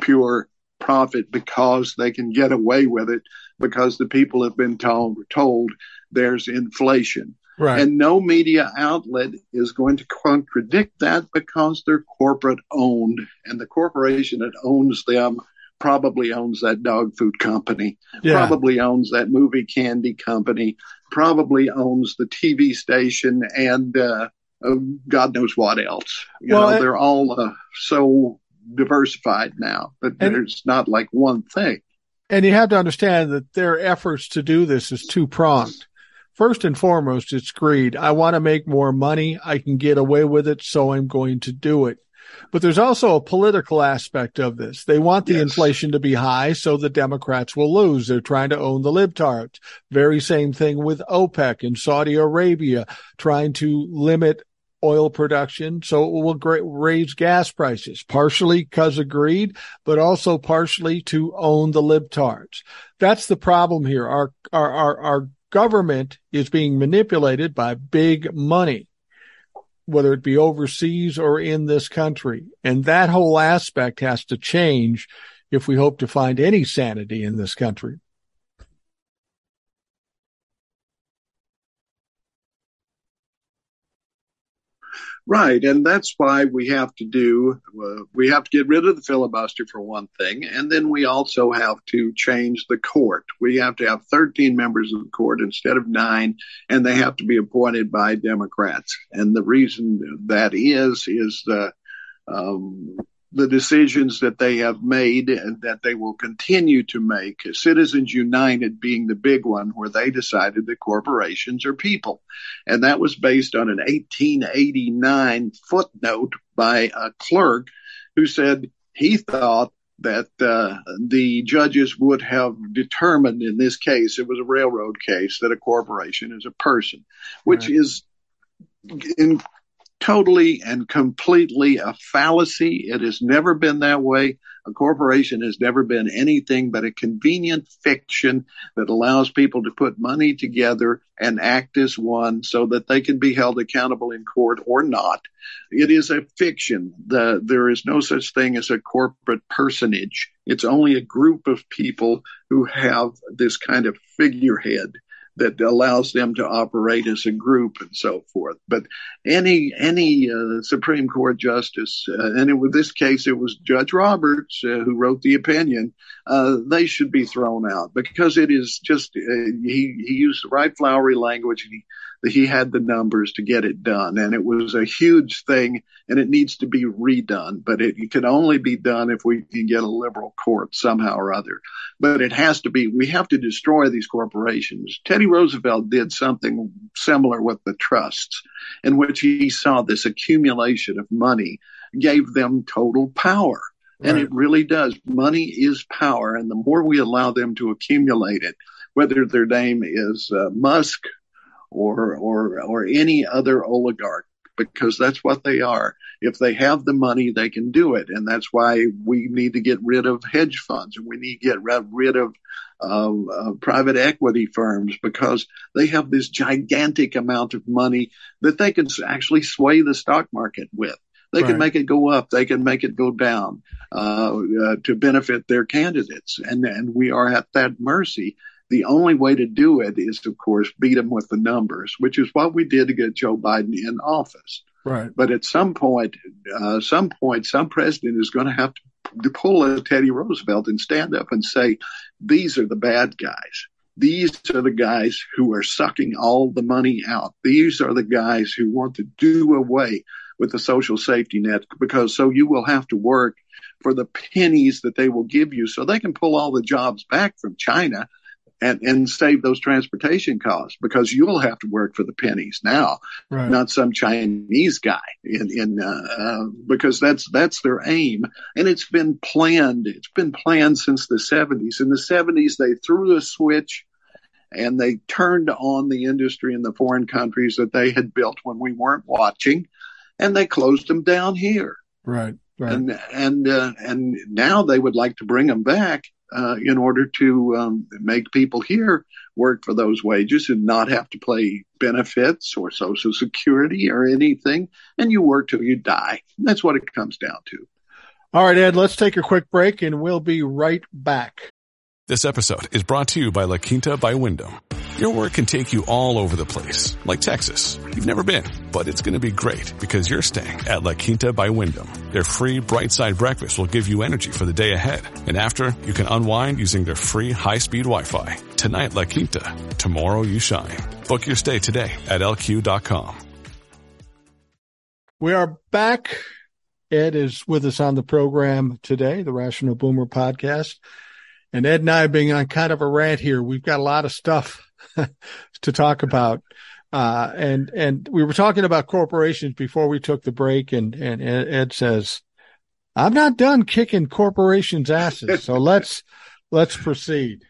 pure profit because they can get away with it because the people have been told there's inflation. Right. And no media outlet is going to contradict that because they're corporate owned, and the corporation that owns them probably owns that dog food company, probably owns that movie candy company, probably owns the TV station, and God knows what else. They're all so diversified now that there's not like one thing. And you have to understand that their efforts to do this is two-pronged. First and foremost, it's greed. I want to make more money. I can get away with it, so I'm going to do it. But there's also a political aspect of this. They want the inflation to be high so the Democrats will lose. They're trying to own the libtards. Very same thing with OPEC and Saudi Arabia, trying to limit oil production so it will raise gas prices, partially because of greed, but also partially to own the libtards. That's the problem here. Our government is being manipulated by big money, whether it be overseas or in this country. And that whole aspect has to change if we hope to find any sanity in this country. Right. And that's why we have to get rid of the filibuster for one thing. And then we also have to change the court. We have to have 13 members of the court instead of 9, and they have to be appointed by Democrats. And the reason that is the decisions that they have made and that they will continue to make, Citizens United being the big one, where they decided that corporations are people. And that was based on an 1889 footnote by a clerk who said he thought that the judges would have determined in this case, it was a railroad case, that a corporation is a person, which is totally and completely a fallacy. It has never been that way. A corporation has never been anything but a convenient fiction that allows people to put money together and act as one so that they can be held accountable in court or not. It is a fiction. There is no such thing as a corporate personage. It's only a group of people who have this kind of figurehead that allows them to operate as a group and so forth. But any Supreme Court justice, and in this case it was Judge Roberts who wrote the opinion, they should be thrown out because it is just, he used the right flowery language, and he had the numbers to get it done. And it was a huge thing, and it needs to be redone. But it can only be done if we can get a liberal court somehow or other. But it has to be, we have to destroy these corporations. Teddy Roosevelt did something similar with the trusts, in which he saw this accumulation of money gave them total power. Right. And it really does. Money is power. And the more we allow them to accumulate it, whether their name is Musk or any other oligarch, because that's what they are. If they have the money, they can do it. And that's why we need to get rid of hedge funds, and we need to get rid of private equity firms, because they have this gigantic amount of money that they can actually sway the stock market with. They can make it go up. They can make it go down to benefit their candidates. And we are at that mercy. The only way to do it is to, of course, beat them with the numbers, which is what we did to get Joe Biden in office. Right. But at some point, some president is going to have to pull a Teddy Roosevelt and stand up and say, these are the bad guys. These are the guys who are sucking all the money out. These are the guys who want to do away with the social safety net, because so you will have to work for the pennies that they will give you, so they can pull all the jobs back from China and save those transportation costs, because you'll have to work for the pennies now, right, not some Chinese guy because that's their aim. And it's been planned. It's been planned since the 70s. In the 70s, they threw a switch and they turned on the industry in the foreign countries that they had built when we weren't watching, and they closed them down here. Right. Right. And now they would like to bring them back in order to make people here work for those wages and not have to pay benefits or Social Security or anything. And you work till you die. That's what it comes down to. All right, Ed, let's take a quick break and we'll be right back. This episode is brought to you by La Quinta by Wyndham. Your work can take you all over the place, like Texas. You've never been, but it's going to be great because you're staying at La Quinta by Wyndham. Their free Bright Side breakfast will give you energy for the day ahead. And after, you can unwind using their free high-speed Wi-Fi. Tonight, La Quinta. Tomorrow, you shine. Book your stay today at LQ.com. We are back. Ed is with us on the program today, the Rational Boomer Podcast. And Ed and I being on kind of a rant here, we've got a lot of stuff to talk about. And we were talking about corporations before we took the break, and Ed says, I'm not done kicking corporations' asses. So let's proceed.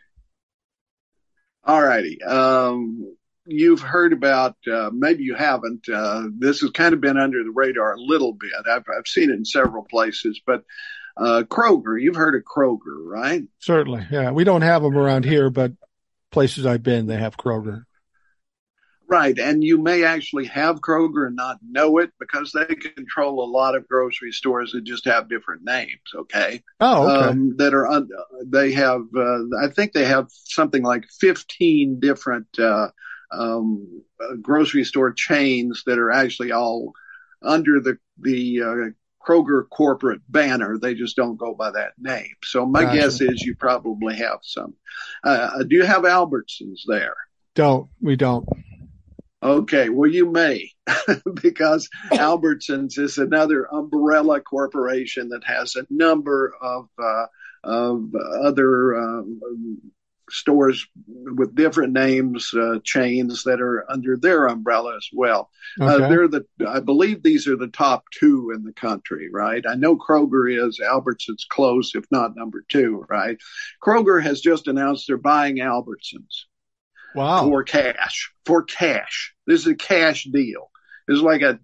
All righty. You've heard about, maybe you haven't, this has kind of been under the radar a little bit. I've seen it in several places, but Kroger, you've heard of Kroger, right? Certainly. Yeah. We don't have them around here, but places I've been, they have Kroger. Right. And you may actually have Kroger and not know it, because they control a lot of grocery stores that just have different names. Okay. Oh, okay. I think they have something like 15 different grocery store chains that are actually all under the Kroger corporate banner. They just don't go by that name. So my guess is you probably have some. Do you have Albertsons there? We don't. Okay, well, you may, because Albertsons is another umbrella corporation that has a number of other stores with different names, chains that are under their umbrella as well. Okay. I believe these are the top two in the country, right? I know Kroger is, Albertsons close, if not number two, right? Kroger has just announced they're buying Albertsons. Wow. For cash. This is a cash deal. It's like a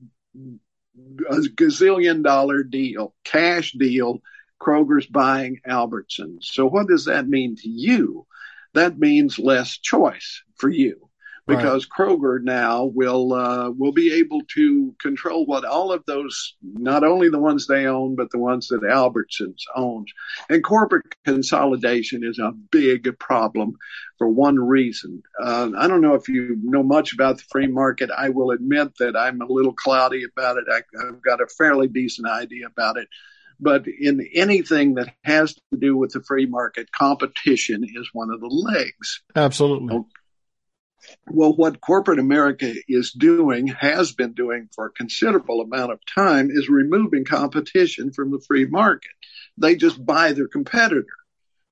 gazillion-dollar deal, cash deal. Kroger's buying Albertsons. So what does that mean to you? That means less choice for you, because Kroger now will be able to control what all of those, not only the ones they own, but the ones that Albertsons owns. And corporate consolidation is a big problem for one reason. I don't know if you know much about the free market. I will admit that I'm a little cloudy about it. I've got a fairly decent idea about it. But in anything that has to do with the free market, competition is one of the legs. Absolutely. Well, what corporate America is doing, has been doing for a considerable amount of time, is removing competition from the free market. They just buy their competitor.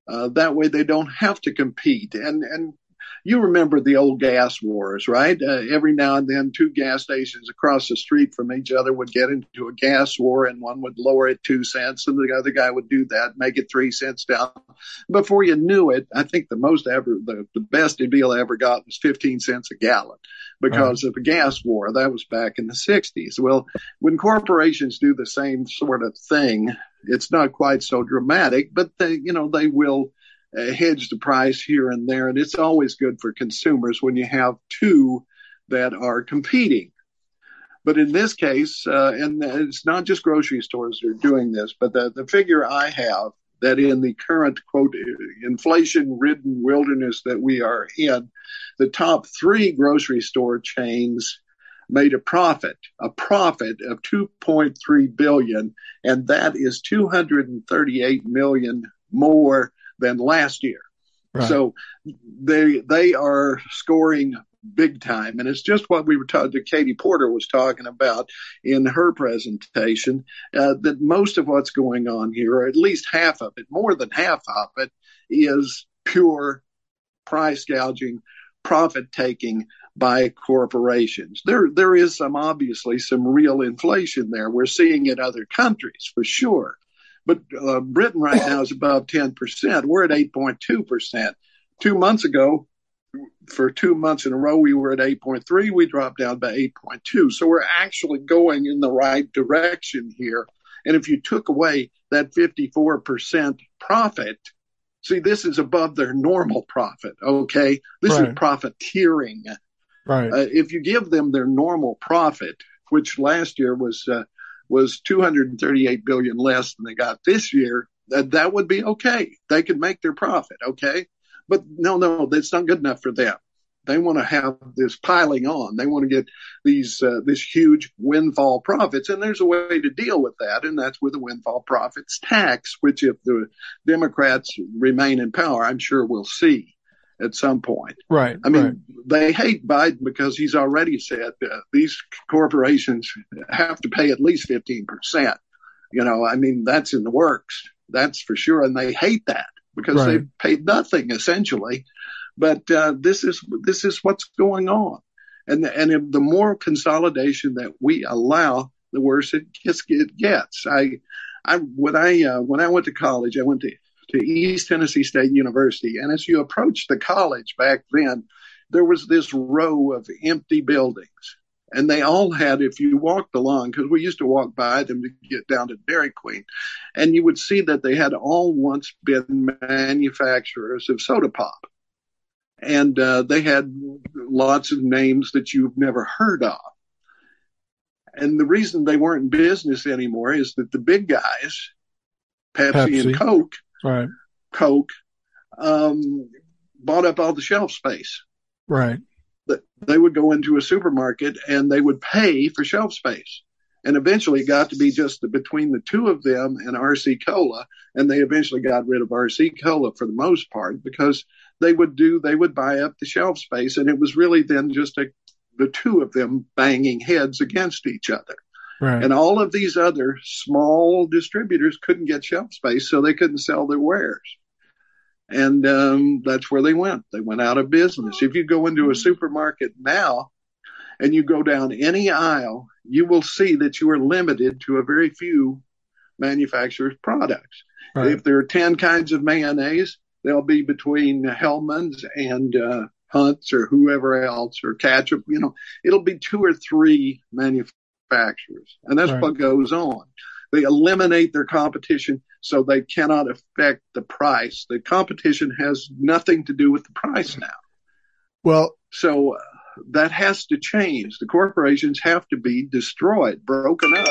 That way they don't have to compete. And you remember the old gas wars, right? Every now and then, two gas stations across the street from each other would get into a gas war, and one would lower it 2 cents, and the other guy would do that, make it 3 cents down. Before you knew it, I think the best deal I ever got was 15 cents a gallon because of the gas war. That was back in the 60s. Well, when corporations do the same sort of thing, it's not quite so dramatic, but they will hedge the price here and there, and it's always good for consumers when you have two that are competing. But in this case, and it's not just grocery stores that are doing this, but the figure I have, that in the current, quote, inflation-ridden wilderness that we are in, the top three grocery store chains made a profit of $2.3 billion, and that is $238 million more than last year. Right. So they are scoring big time. And it's just what we were talking, Katie Porter was talking about in her presentation, that most of what's going on here, or at least half of it, more than half of it, is pure price gouging, profit taking by corporations. There is some, obviously, some real inflation there. We're seeing it in other countries for sure. But Britain right now is above 10%. We're at 8.2%. 2 months ago, for 2 months in a row, we were at 8.3. We dropped down by 8.2. So we're actually going in the right direction here. And if you took away that 54% profit, see, this is above their normal profit, okay? This is profiteering. Right. If you give them their normal profit, which last year was $238 billion less than they got this year, that would be okay. They could make their profit, okay? But no, that's not good enough for them. They want to have this piling on. They want to get these this huge windfall profits. And there's a way to deal with that, and that's with a windfall profits tax, which if the Democrats remain in power, I'm sure we'll see at some point. Right. I mean, They hate Biden because he's already said these corporations have to pay at least 15%. You know, I mean, that's in the works. That's for sure. And they hate that because they've paid nothing, essentially. But this is what's going on. And the more consolidation that we allow, the worse it gets. When I went to college, I went to East Tennessee State University. And as you approached the college back then, there was this row of empty buildings. And they all had, if you walked along, because we used to walk by them to get down to Dairy Queen, and you would see that they had all once been manufacturers of soda pop. And they had lots of names that you've never heard of. And the reason they weren't in business anymore is that the big guys, Pepsi. And Coke, bought up all the shelf space. Right. They would go into a supermarket and they would pay for shelf space. And eventually it got to be just between the two of them and RC Cola. And they eventually got rid of RC Cola for the most part because they would buy up the shelf space. And it was really then just the two of them banging heads against each other. Right. And all of these other small distributors couldn't get shelf space, so they couldn't sell their wares. And that's where they went. They went out of business. If you go into a supermarket now and you go down any aisle, you will see that you are limited to a very few manufacturers' products. Right. If there are 10 kinds of mayonnaise, they'll be between Hellman's and Hunt's or whoever else, or ketchup. You know, it'll be two or three manufacturers. And that's what goes on. They eliminate their competition so they cannot affect the price. The competition has nothing to do with the price now. Well, so that has to change. The corporations have to be destroyed, broken up.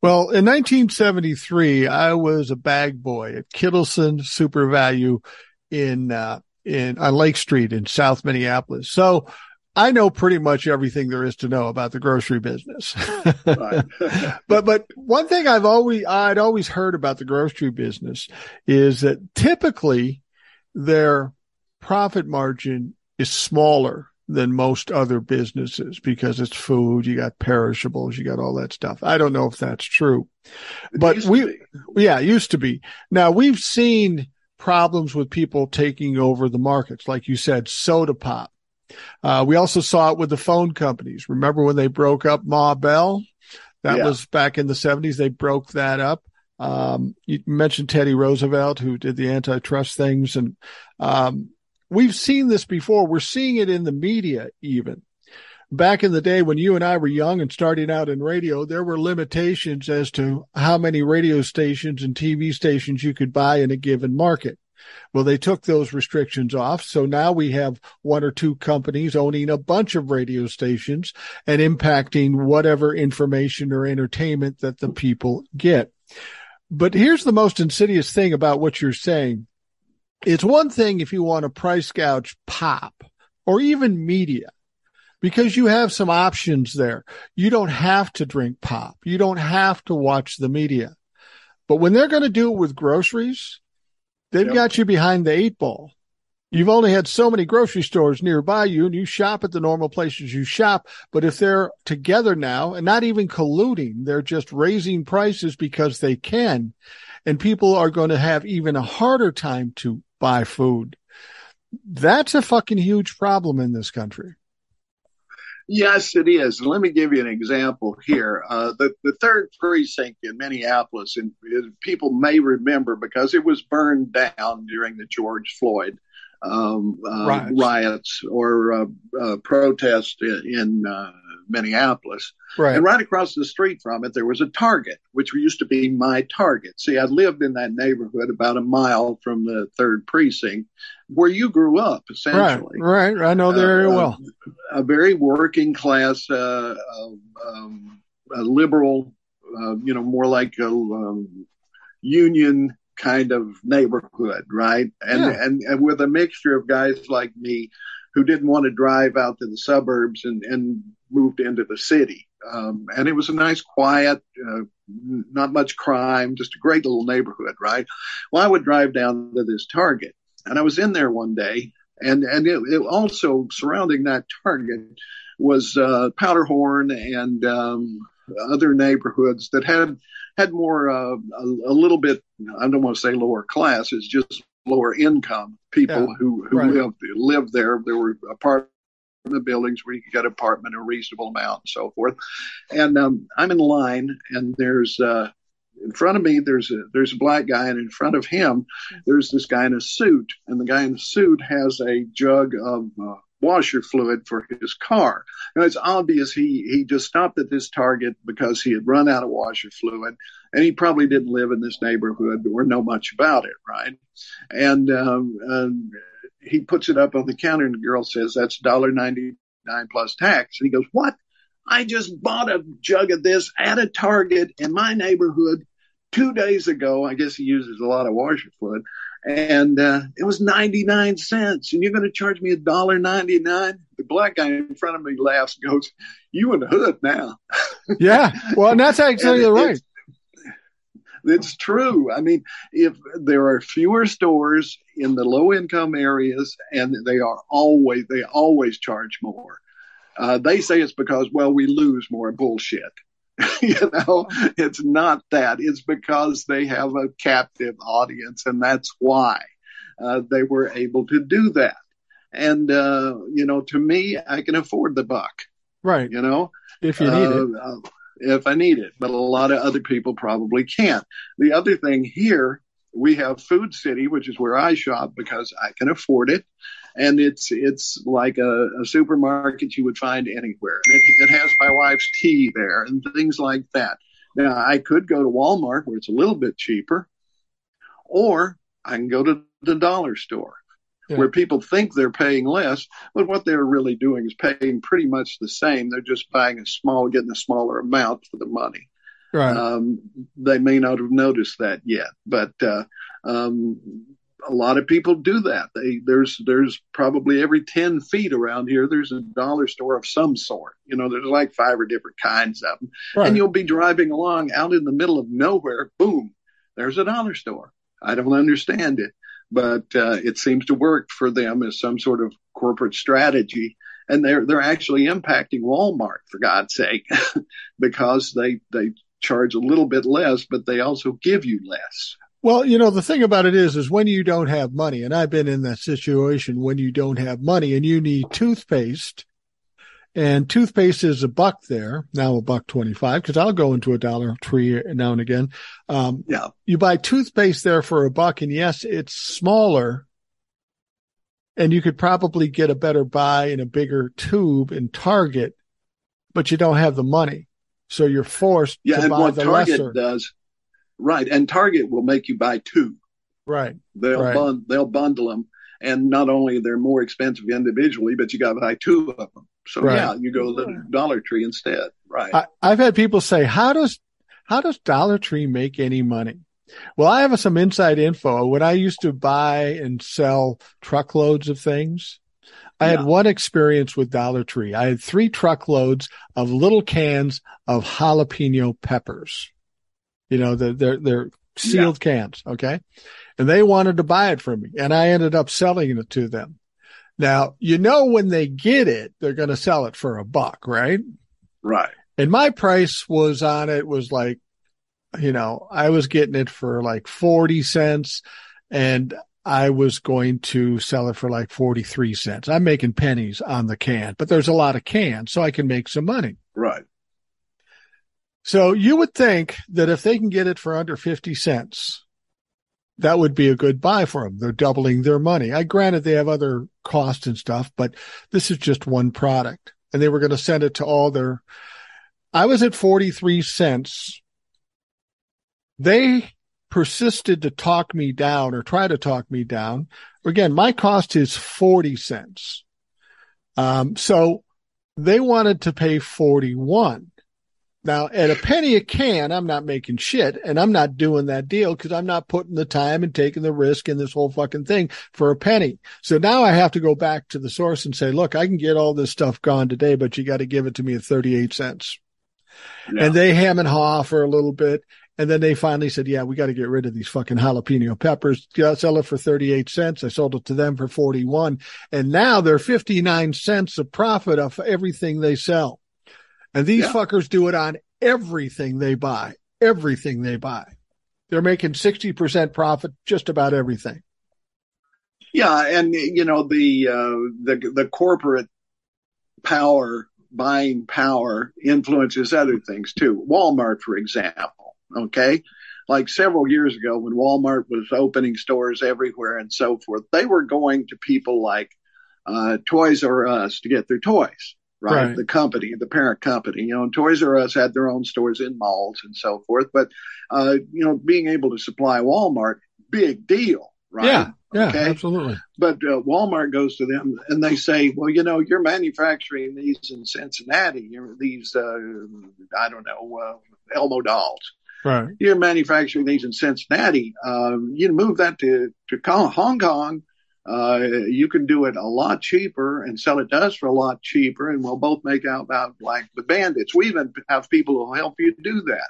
Well, in 1973, I was a bag boy at Kittleson Super Value on Lake Street in South Minneapolis. So I know pretty much everything there is to know about the grocery business. But one thing I'd always heard about the grocery business is that typically their profit margin is smaller than most other businesses because it's food, you got perishables, you got all that stuff. I don't know if that's true. But it used to be. Now we've seen problems with people taking over the markets, like you said, soda pop. We also saw it with the phone companies. Remember when they broke up Ma Bell? That was back in the 70s. They broke that up. You mentioned Teddy Roosevelt, who did the antitrust things. And we've seen this before. We're seeing it in the media even. Back in the day when you and I were young and starting out in radio, there were limitations as to how many radio stations and TV stations you could buy in a given market. Well, they took those restrictions off. So now we have one or two companies owning a bunch of radio stations and impacting whatever information or entertainment that the people get. But here's the most insidious thing about what you're saying. It's one thing if you want to price gouge pop or even media, because you have some options there. You don't have to drink pop. You don't have to watch the media. But when they're going to do it with groceries, they've got you behind the eight ball. You've only had so many grocery stores nearby you, and you shop at the normal places you shop. But if they're together now and not even colluding, they're just raising prices because they can, and people are going to have even a harder time to buy food. That's a fucking huge problem in this country. Yes, it is. Let me give you an example here. The third precinct in Minneapolis, and people may remember because it was burned down during the George Floyd riots or protests in Minneapolis. Right. And right across the street from it, there was a Target, which used to be my Target. See, I lived in that neighborhood about a mile from the third precinct where you grew up, essentially. Right. I know the area well. A very working class, a liberal, more like a union kind of neighborhood, right? And with a mixture of guys like me who didn't want to drive out to the suburbs and moved into the city. And it was a nice, quiet, not much crime, just a great little neighborhood, right? Well, I would drive down to this Target, and I was in there one day, and it also surrounding that Target was Powderhorn and other neighborhoods that had more, a little bit, I don't want to say lower class, it's just lower income people who lived there. There were apartment buildings where you could get an apartment, a reasonable amount and so forth. And I'm in line, and there's in front of me, there's a black guy, and in front of him, there's this guy in a suit. And the guy in the suit has a jug of washer fluid for his car. Now, it's obvious he just stopped at this Target because he had run out of washer fluid, and he probably didn't live in this neighborhood or know much about it, right? And he puts it up on the counter, and the girl says, that's $1.99 plus tax. And he goes, what? I just bought a jug of this at a Target in my neighborhood 2 days ago. I guess he uses a lot of washer fluid. And it was 99 cents. And you're going to charge me $1.99? The black guy in front of me laughs and goes, you in the hood now. Yeah. Well, and that's actually right. It's true. I mean, if there are fewer stores in the low income areas, and they always charge more. They say it's because, we lose more bullshit. It's not that. It's because they have a captive audience, and that's why they were able to do that. And, to me, I can afford the buck. Right. If you need it. If I need it. But a lot of other people probably can't. The other thing here, we have Food City, which is where I shop because I can afford it. And it's like a supermarket you would find anywhere. It has my wife's tea there and things like that. Now, I could go to Walmart where it's a little bit cheaper, or I can go to the dollar store where people think they're paying less, but what they're really doing is paying pretty much the same. They're just getting a smaller amount for the money. Right. They may not have noticed that yet, but a lot of people do that. There's probably every 10 feet around here, there's a dollar store of some sort. There's like 5 or different kinds of them. Right. And you'll be driving along out in the middle of nowhere. Boom, there's a dollar store. I don't understand it, but it seems to work for them as some sort of corporate strategy. And they're actually impacting Walmart, for God's sake, because they charge a little bit less, but they also give you less. Well, the thing about it is when you don't have money, and I've been in that situation when you don't have money and you need toothpaste, and toothpaste is $1 there, now $1.25, because I'll go into a Dollar Tree now and again. You buy toothpaste there for $1, and yes, it's smaller, and you could probably get a better buy in a bigger tube in Target, but you don't have the money, so you're forced to buy the lesser. Yeah, and what Target does. Right, and Target will make you buy 2. Right, they'll bundle them, and not only they're more expensive individually, but you got to buy 2 of them. So you go to the Dollar Tree instead. Right, I've had people say, "How does Dollar Tree make any money?" Well, I have some inside info. When I used to buy and sell truckloads of things, I had one experience with Dollar Tree. I had 3 truckloads of little cans of jalapeno peppers. They're sealed cans, okay? And they wanted to buy it from me, and I ended up selling it to them. Now, when they get it, they're going to sell it for $1, right? Right. And my price was on it was like, I was getting it for like 40 cents, and I was going to sell it for like 43 cents. I'm making pennies on the can, but there's a lot of cans, so I can make some money. Right. So you would think that if they can get it for under 50 cents, that would be a good buy for them. They're doubling their money. I granted they have other costs and stuff, but this is just one product. And they were going to send it to all their – I was at 43 cents. They persisted to talk me down or try to talk me down. Again, my cost is 40 cents. So they wanted to pay 41. Now, at a penny a can, I'm not making shit, and I'm not doing that deal because I'm not putting the time and taking the risk in this whole fucking thing for a penny. So now I have to go back to the source and say, look, I can get all this stuff gone today, but you got to give it to me at 38 cents. Yeah. And they ham and haw for a little bit, and then they finally said, yeah, we got to get rid of these fucking jalapeno peppers. I sell it for 38 cents. I sold it to them for 41. And now they're 59 cents of profit off everything they sell. And these fuckers do it on everything they buy, everything they buy. They're making 60% profit just about everything. Yeah, and, you know, the corporate power, buying power influences other things, too. Walmart, for example, okay? Like several years ago when Walmart was opening stores everywhere and so forth, they were going to people like Toys R Us to get their toys. Right. The company, the parent company, you know, and Toys R Us had their own stores in malls and so forth. But, you know, being able to supply Walmart, big deal, right? Yeah, okay? Absolutely. But Walmart goes to them and they say, well, you know, you're manufacturing these in Cincinnati, these, I don't know, Elmo dolls. Right. You're manufacturing these in Cincinnati. You move that to Hong Kong. You can do it a lot cheaper and sell it to us for a lot cheaper, and we'll both make out about like the bandits. We even have people who will help you do that.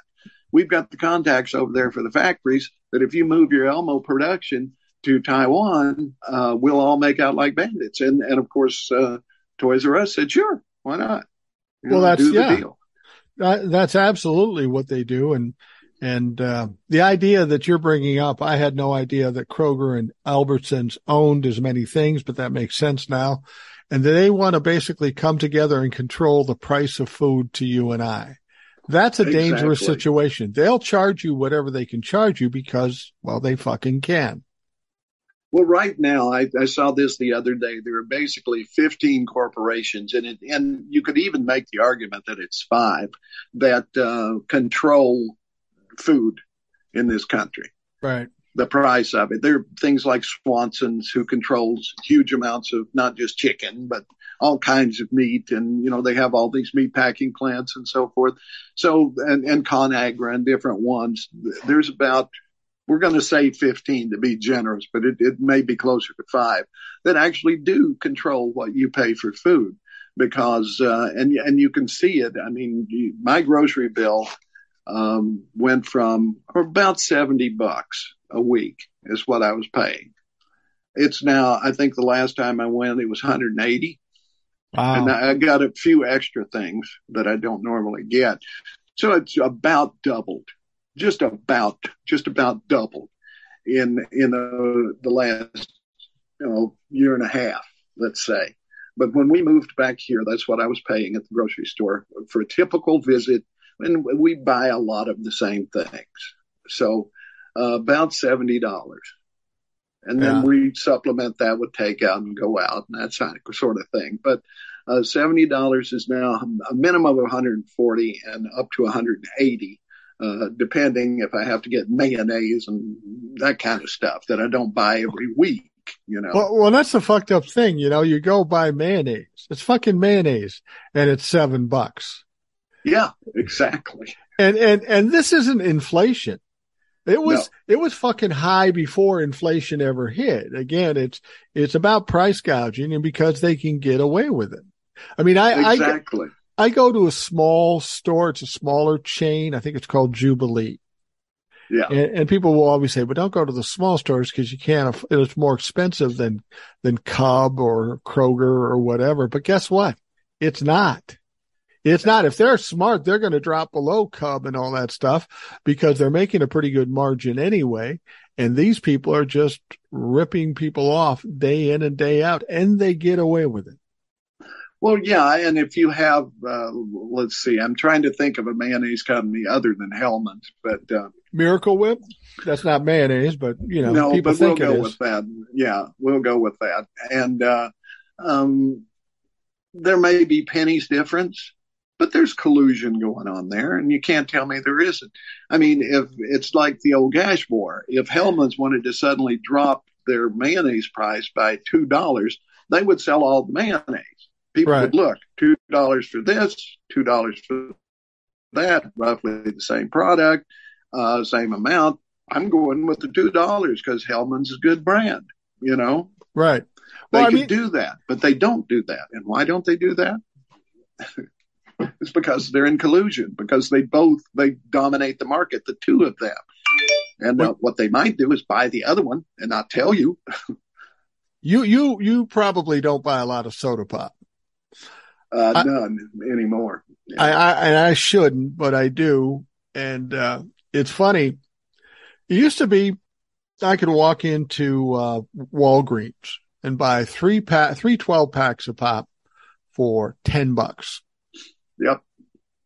We've got the contacts over there for the factories that if you move your Elmo production to Taiwan, we'll all make out like bandits. And of course, Toys R Us said, sure, why not? You well, know, that's, do the deal. That's absolutely what they do. And the idea that you're bringing up, I had no idea that Kroger and Albertsons owned as many things, but that makes sense now. And they want to basically come together and control the price of food to you and I. That's a dangerous situation. They'll charge you whatever they can charge you because, well, they fucking can. Well, right now, I saw this the other day. There are basically 15 corporations, and you could even make the argument that it's 5 that control food in this country, right? The price of it. There are things like Swanson's, who controls huge amounts of not just chicken, but all kinds of meat. And, you know, they have all these meat packing plants and so forth. So, and ConAgra and different ones. There's about, we're going to say 15 to be generous, but it may be closer to 5 that actually do control what you pay for food because, and you can see it. I mean, my grocery bill went from about $70 a week is what I was paying. It's now, I think the last time I went, it was 180. Wow. And I got a few extra things that I don't normally get. So it's about doubled, just about doubled in the last, you know, year and a half, let's say. But when we moved back here, that's what I was paying at the grocery store for a typical visit. And we buy a lot of the same things. So about $70. And then we supplement that with takeout and go out and that sort of thing. But $70 is now a minimum of $140 and up to $180, depending if I have to get mayonnaise and that kind of stuff that I don't buy every week. You know, well, that's the fucked up thing. You know, you go buy mayonnaise. It's fucking mayonnaise, and it's $7. Yeah, exactly. And this isn't inflation. It was fucking high before inflation ever hit. Again, it's about price gouging and because they can get away with it. I mean, I go to a small store. It's a smaller chain. I think it's called Jubilee. Yeah. And people will always say, but don't go to the small stores because you can't. It's more expensive than Cub or Kroger or whatever. But guess what? It's not. It's not. If they're smart, they're going to drop below Cub and all that stuff because they're making a pretty good margin anyway. And these people are just ripping people off day in and day out, and they get away with it. Well, yeah, and if you have, let's see, I'm trying to think of a mayonnaise company other than Hellman's, but Miracle Whip. That's not mayonnaise, but you know, no, people but think we'll it go is. With that. Yeah, we'll go with that. And there may be pennies difference, but there's collusion going on there, and you can't tell me there isn't. I mean, if it's like the old gas war, if Hellman's wanted to suddenly drop their mayonnaise price by $2, they would sell all the mayonnaise. People right. would look, $2 for this, $2 for that, roughly the same product, same amount. I'm going with the $2 because Hellman's is a good brand, you know? Right. Well, they could do that, but they don't do that. And why don't they do that? It's because they're in collusion, because they dominate the market, the two of them. And what they might do is buy the other one and not tell you. You probably don't buy a lot of soda pop. None anymore. Yeah. I shouldn't, but I do. And it's funny. It used to be I could walk into Walgreens and buy three 12 packs of pop for $10. Yep.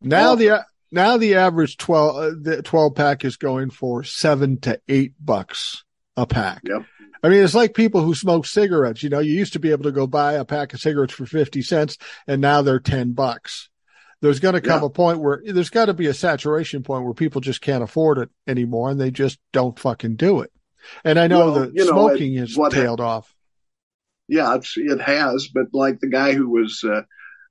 Now the average 12 pack is going for $7 to $8 a pack. Yep. I mean, it's like people who smoke cigarettes. You know, you used to be able to go buy a pack of cigarettes for 50 cents, and now they're $10. There's going to come a point where there's got to be a saturation point where people just can't afford it anymore, and they just don't fucking do it. And I know smoking has tailed off. Yeah, it has. But like the guy who was,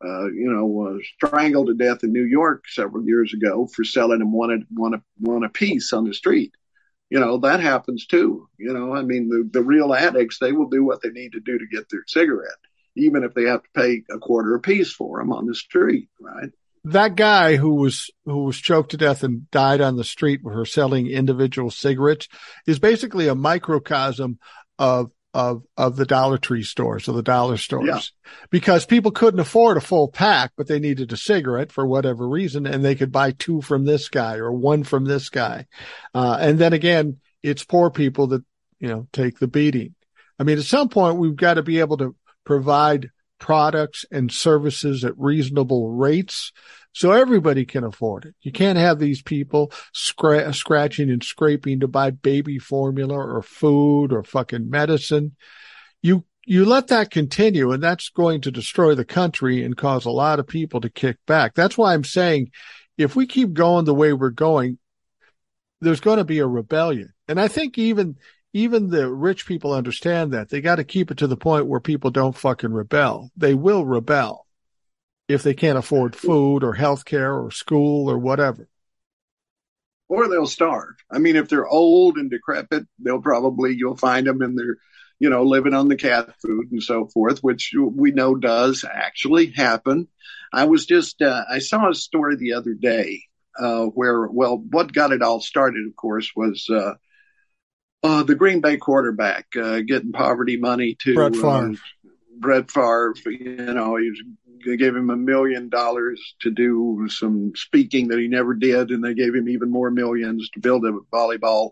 was strangled to death in New York several years ago for selling him one a piece on the street. You know, that happens too. You know, I mean, the real addicts, they will do what they need to do to get their cigarette, even if they have to pay a quarter a piece for them on the street, right? That guy who was choked to death and died on the street for selling individual cigarettes is basically a microcosm of the Dollar Tree stores or the dollar stores, because people couldn't afford a full pack, but they needed a cigarette for whatever reason. And they could buy two from this guy or one from this guy. And then again, it's poor people that, you know, take the beating. I mean, at some point we've got to be able to provide products and services at reasonable rates so everybody can afford it. You can't have these people scratching and scraping to buy baby formula or food or fucking medicine. You let that continue, and that's going to destroy the country and cause a lot of people to kick back. That's why I'm saying if we keep going the way we're going, there's going to be a rebellion. And I think even the rich people understand that. They got to keep it to the point where people don't fucking rebel. They will rebel if they can't afford food or healthcare or school or whatever. Or they'll starve. I mean, if they're old and decrepit, you'll find them in their, you know, living on the cat food and so forth, which we know does actually happen. I was I saw a story the other day what got it all started, of course, was the Green Bay quarterback getting poverty money to Brett Favre. You know, they gave him $1 million to do some speaking that he never did, and they gave him even more millions to build a volleyball,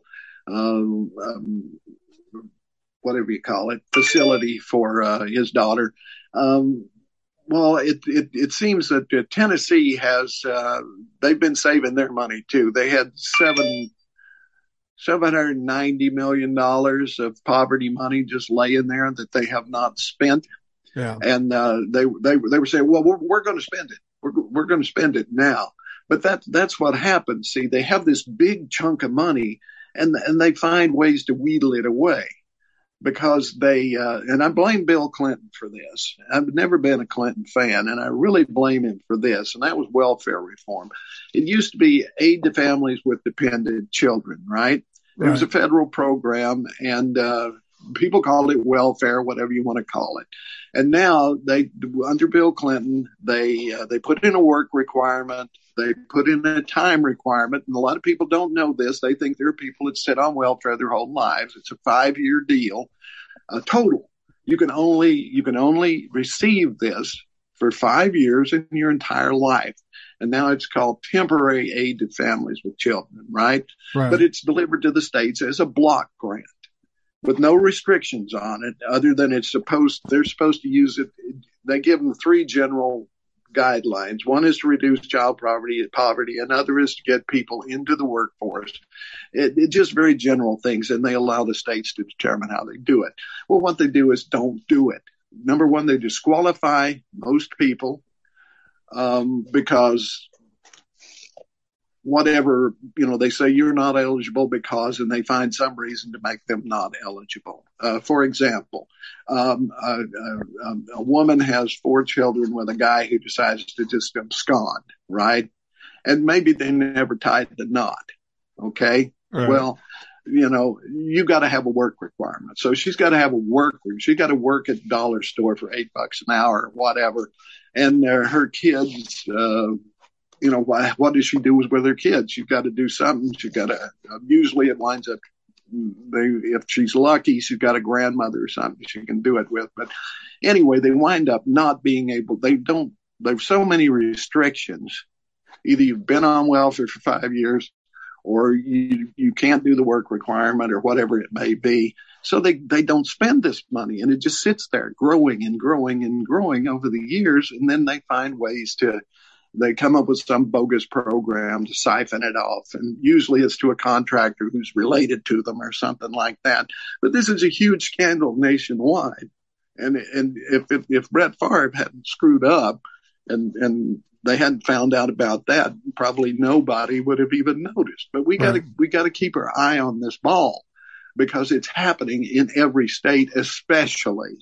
whatever you call it, facility for his daughter. Well, it seems that Tennessee has they've been saving their money too. They had $790 million of poverty money just laying there that they have not spent. Yeah. And they were saying, well, we're going to spend it. We're going to spend it now. But that's what happens. See, they have this big chunk of money, and they find ways to wheedle it away because they and I blame Bill Clinton for this. I've never been a Clinton fan, and I really blame him for this. And that was welfare reform. It used to be aid to families with dependent children, right? It was a federal program, and people called it welfare, whatever you want to call it. And now under Bill Clinton, they put in a work requirement. They put in a time requirement. And a lot of people don't know this. They think there are people that sit on welfare their whole lives. It's a 5-year deal, total. You can only receive this for 5 years in your entire life. And now it's called temporary aid to families with children, right? But it's delivered to the states as a block grant. with no restrictions on it other than they're supposed to use it. They give them three general guidelines. One is to reduce child poverty. Another is to get people into the workforce. It's just very general things, and they allow the states to determine how they do it. Well, what they do is don't do it. Number one, they disqualify most people because whatever, they say you're not eligible because, and they find some reason to make them not eligible. For example, a woman has four children with a guy who decides to just abscond, right? And maybe they never tied the knot. Okay. Right. Well, you got to have a work requirement. So she's got to have a work. She got to work at Dollar Store for $8 an hour or whatever. And her kids, what does she do with her kids? You've got to do something. She's got to, usually it winds up, if she's lucky, she's got a grandmother or something she can do it with. But anyway, they wind up not being able, there's so many restrictions. Either you've been on welfare for 5 years or you can't do the work requirement or whatever it may be. So they don't spend this money, and it just sits there growing and growing and growing over the years. And then they find ways to, they come up with some bogus program to siphon it off, and usually it's to a contractor who's related to them or something like that. But this is a huge scandal nationwide, and if Brett Favre hadn't screwed up and they hadn't found out about that, probably nobody would have even noticed. But we got to keep our eye on this ball because it's happening in every state, especially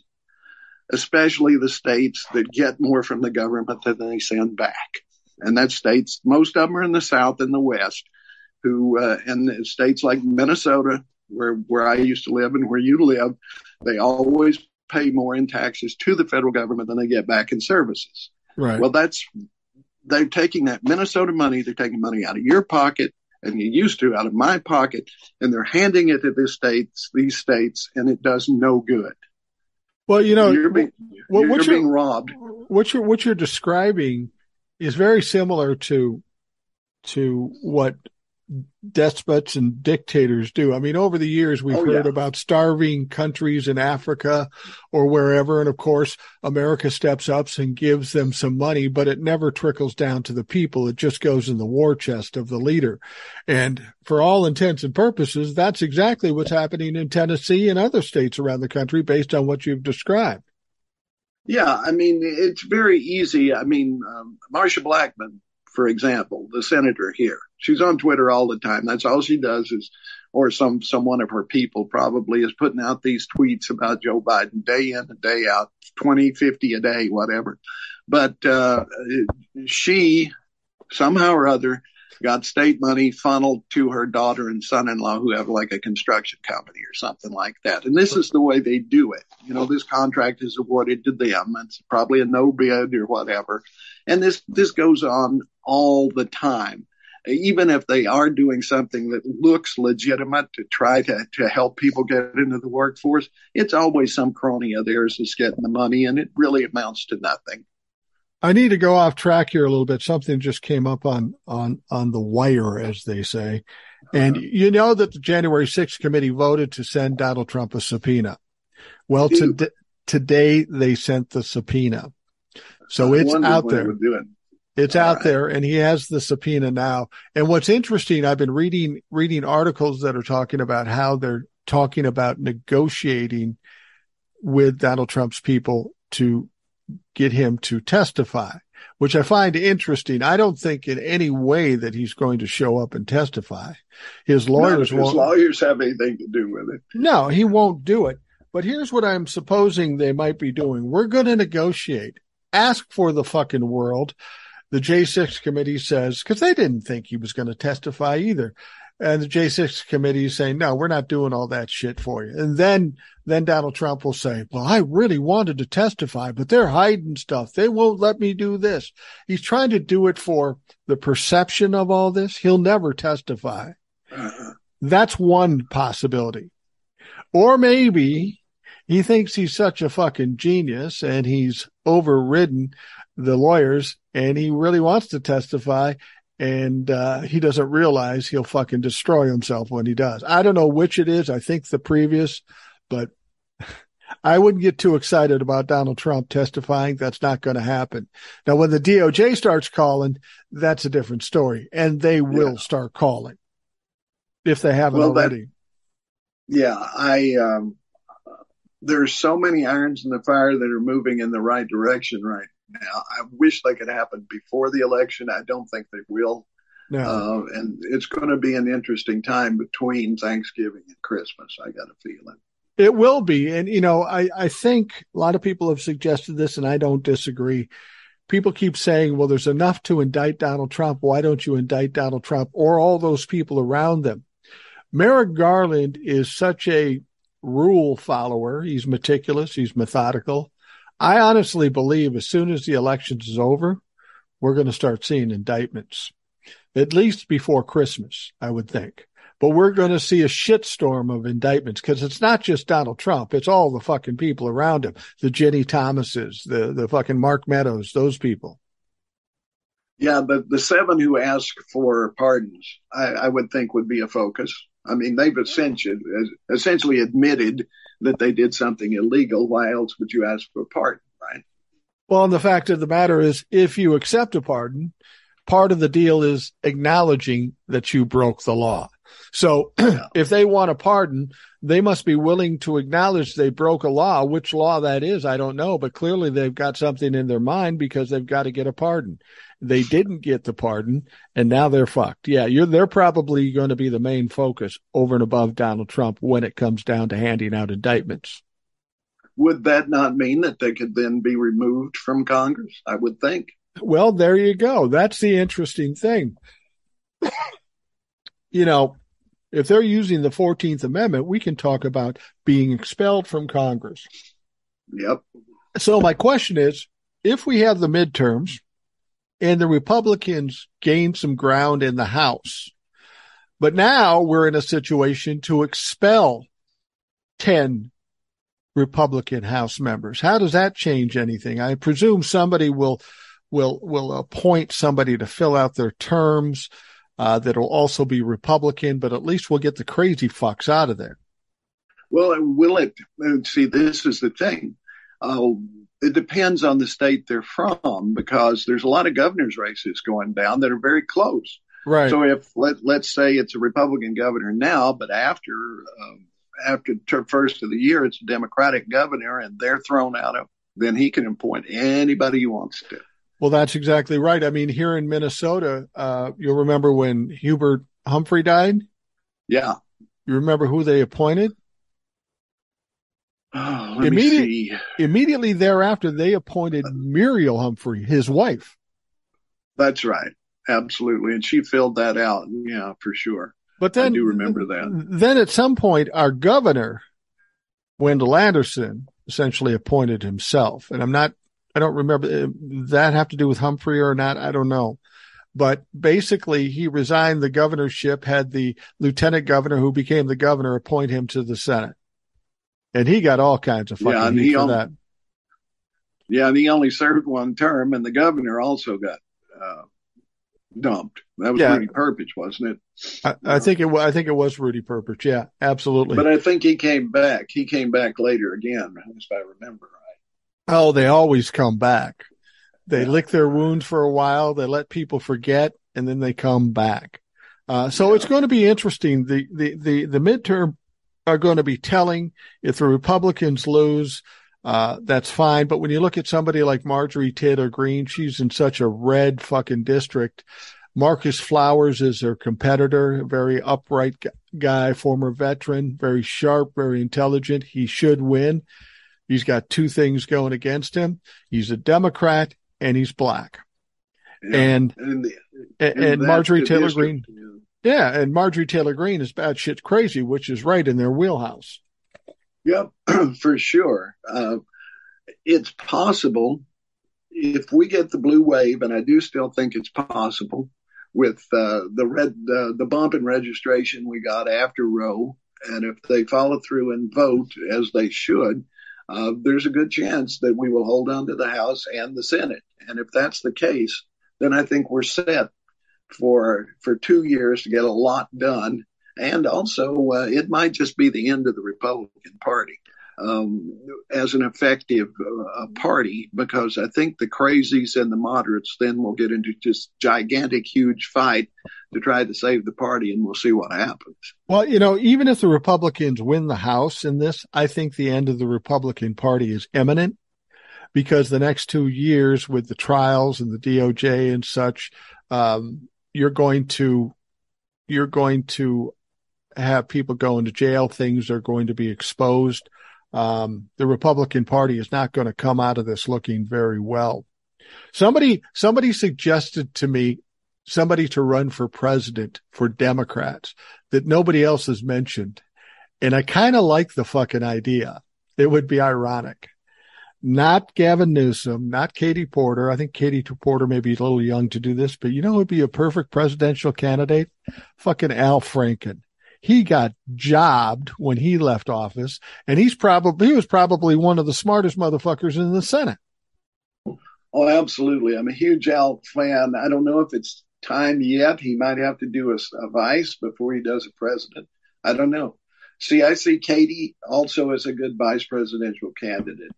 the states that get more from the government than they send back. And that states, most of them are in the South and the West, and states like Minnesota, where I used to live and where you live, they always pay more in taxes to the federal government than they get back in services. Right. Well, they're taking that Minnesota money, they're taking money out of your pocket, and you used to out of my pocket, and they're handing it to these states, and it does no good. Well, you're being robbed. What you're describing is very similar to what despots and dictators do. I mean, over the years, we've heard about starving countries in Africa or wherever. And of course, America steps up and gives them some money, but it never trickles down to the people. It just goes in the war chest of the leader. And for all intents and purposes, that's exactly what's happening in Tennessee and other states around the country based on what you've described. Yeah, I mean, it's very easy. I mean, Marsha Blackman, for example, the senator here, she's on Twitter all the time. That's all she does is, or someone of her people probably is putting out these tweets about Joe Biden day in and day out, 20, 50 a day, whatever. But she somehow or other got state money funneled to her daughter and son-in-law who have like a construction company or something like that. And this is the way they do it. This contract is awarded to them. It's probably a no bid or whatever. And this goes on all the time. Even if they are doing something that looks legitimate to try to help people get into the workforce, it's always some crony of theirs that's getting the money, and it really amounts to nothing. I need to go off track here a little bit. Something just came up on the wire, as they say. And you know that the January 6th committee voted to send Donald Trump a subpoena. Well, today they sent the subpoena. So it's out there. It's out there, and he has the subpoena now. And what's interesting, I've been reading articles that are talking about how they're talking about negotiating with Donald Trump's people to get him to testify, which I find interesting. I don't think in any way that he's going to show up and testify. His lawyers have anything to do with it. No, he won't do it. But here's what I'm supposing they might be doing. We're going to negotiate. Ask for the fucking world. The J6 committee says, because they didn't think he was going to testify either. And the J6 committee is saying, no, we're not doing all that shit for you. And then Donald Trump will say, well, I really wanted to testify, but they're hiding stuff. They won't let me do this. He's trying to do it for the perception of all this. He'll never testify. That's one possibility. Or maybe he thinks he's such a fucking genius and he's overridden the lawyers and he really wants to testify. And he doesn't realize he'll fucking destroy himself when he does. I don't know which it is. I think the previous, but I wouldn't get too excited about Donald Trump testifying. That's not going to happen. Now, when the DOJ starts calling, that's a different story. And they will start calling if they haven't already. There are so many irons in the fire that are moving in the right direction right now. I wish they could happen before the election. I don't think they will. No. And it's going to be an interesting time between Thanksgiving and Christmas. I got a feeling. It will be. And, you know, I think a lot of people have suggested this, and I don't disagree. People keep saying, well, there's enough to indict Donald Trump. Why don't you indict Donald Trump or all those people around them? Merrick Garland is such a rule follower. He's meticulous. He's methodical. I honestly believe as soon as the elections is over, we're going to start seeing indictments, at least before Christmas, I would think. But we're going to see a shitstorm of indictments because it's not just Donald Trump. It's all the fucking people around him, the Jenny Thomases, the fucking Mark Meadows, those people. Yeah, the seven who ask for pardons, I would think would be a focus. I mean, they've essentially admitted that they did something illegal. Why else would you ask for a pardon, right? Well, and the fact of the matter is, if you accept a pardon, part of the deal is acknowledging that you broke the law. So if they want a pardon, they must be willing to acknowledge they broke a law. Which law that is, I don't know. But clearly they've got something in their mind because they've got to get a pardon. They didn't get the pardon, and now they're fucked. Yeah, they're probably going to be the main focus over and above Donald Trump when it comes down to handing out indictments. Would that not mean that they could then be removed from Congress? I would think. Well, there you go. That's the interesting thing. You know, if they're using the 14th Amendment, we can talk about being expelled from Congress. Yep. So my question is, if we have the midterms and the Republicans gain some ground in the House, but now we're in a situation to expel 10 Republican House members, how does that change anything? I presume somebody will appoint somebody to fill out their terms. That'll also be Republican, but at least we'll get the crazy fucks out of there. Well, will it? See, this is the thing. It depends on the state they're from, because there's a lot of governor's races going down that are very close. Right. So if let's say it's a Republican governor now, but after the first of the year, it's a Democratic governor, and they're thrown out of, then he can appoint anybody he wants to. Well, that's exactly right. I mean, here in Minnesota, you'll remember when Hubert Humphrey died? Yeah. You remember who they appointed? Oh, Immediately thereafter, they appointed Muriel Humphrey, his wife. That's right. Absolutely. And she filled that out. Yeah, for sure. But then, I do remember that. Then at some point, our governor, Wendell Anderson, essentially appointed himself. And I don't remember that have to do with Humphrey or not. I don't know. But basically, he resigned the governorship, had the lieutenant governor who became the governor appoint him to the Senate. And he got all kinds of fucking heat for that. Yeah, and he only served one term, and the governor also got dumped. That was Rudy Purpich, wasn't it? I think it was Rudy Purpich, yeah, absolutely. But I think he came back. He came back later again, if I remember. Oh, they always come back. They lick their wounds for a while. They let people forget, and then they come back. So it's going to be interesting. The midterm are going to be telling. If the Republicans lose, that's fine. But when you look at somebody like Marjorie Taylor Greene, she's in such a red fucking district. Marcus Flowers is her competitor, a very upright guy, former veteran, very sharp, very intelligent. He should win. He's got two things going against him. He's a Democrat and he's black. Yeah. And Marjorie Taylor Greene. Yeah. And Marjorie Taylor Greene is batshit crazy, which is right in their wheelhouse. Yep, for sure. It's possible if we get the blue wave, and I do still think it's possible with the bump in registration we got after Roe. And if they follow through and vote as they should, there's a good chance that we will hold on to the House and the Senate. And if that's the case, then I think we're set. for 2 years to get a lot done. And also, it might just be the end of the Republican Party as an effective party, because I think the crazies and the moderates then will get into just gigantic, huge fight to try to save the party, and we'll see what happens. Well, you know, even if the Republicans win the House in this, I think the end of the Republican Party is imminent, because the next 2 years with the trials and the DOJ and such, you're going to have people go into jail. Things are going to be exposed. The Republican Party is not going to come out of this looking very well. Somebody suggested to me somebody to run for president for Democrats that nobody else has mentioned. And I kind of like the fucking idea. It would be ironic. Not Gavin Newsom, not Katie Porter. I think Katie Porter may be a little young to do this, but you know who would be a perfect presidential candidate? Fucking Al Franken. He got jobbed when he left office, and he was probably one of the smartest motherfuckers in the Senate. Oh, absolutely. I'm a huge Al fan. I don't know if it's time yet. He might have to do a vice before he does a president. I don't know. See, I see Katie also as a good vice presidential candidate.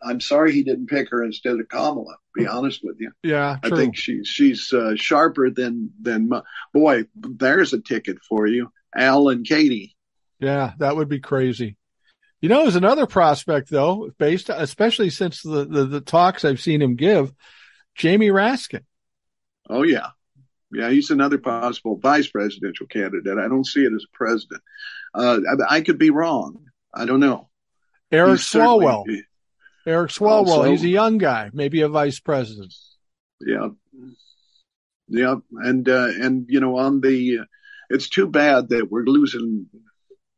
I'm sorry he didn't pick her instead of Kamala, to be honest with you. Yeah, true. I think she's sharper than boy, there's a ticket for you, Al and Katie. Yeah, that would be crazy. You know, there's another prospect, though, based on, especially since the talks I've seen him give, Jamie Raskin. Oh, yeah. Yeah, he's another possible vice presidential candidate. I don't see it as a president. I could be wrong. I don't know. Eric Swalwell. Also, he's a young guy, maybe a vice president. Yeah. Yeah. And you know, on the, it's too bad that we're losing.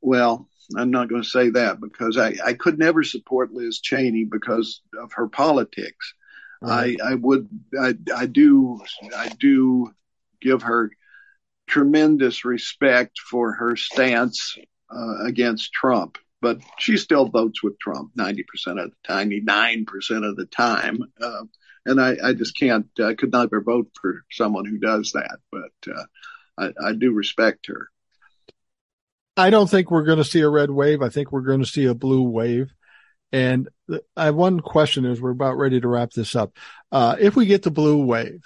Well, I'm not going to say that, because I could never support Liz Cheney because of her politics. Right. I do give her tremendous respect for her stance against Trump. But she still votes with Trump 90% of the time, 9% of the time. And I just can't, I could never vote for someone who does that. But I do respect her. I don't think we're going to see a red wave. I think we're going to see a blue wave. And I have one question as we're about ready to wrap this up. If we get the blue wave,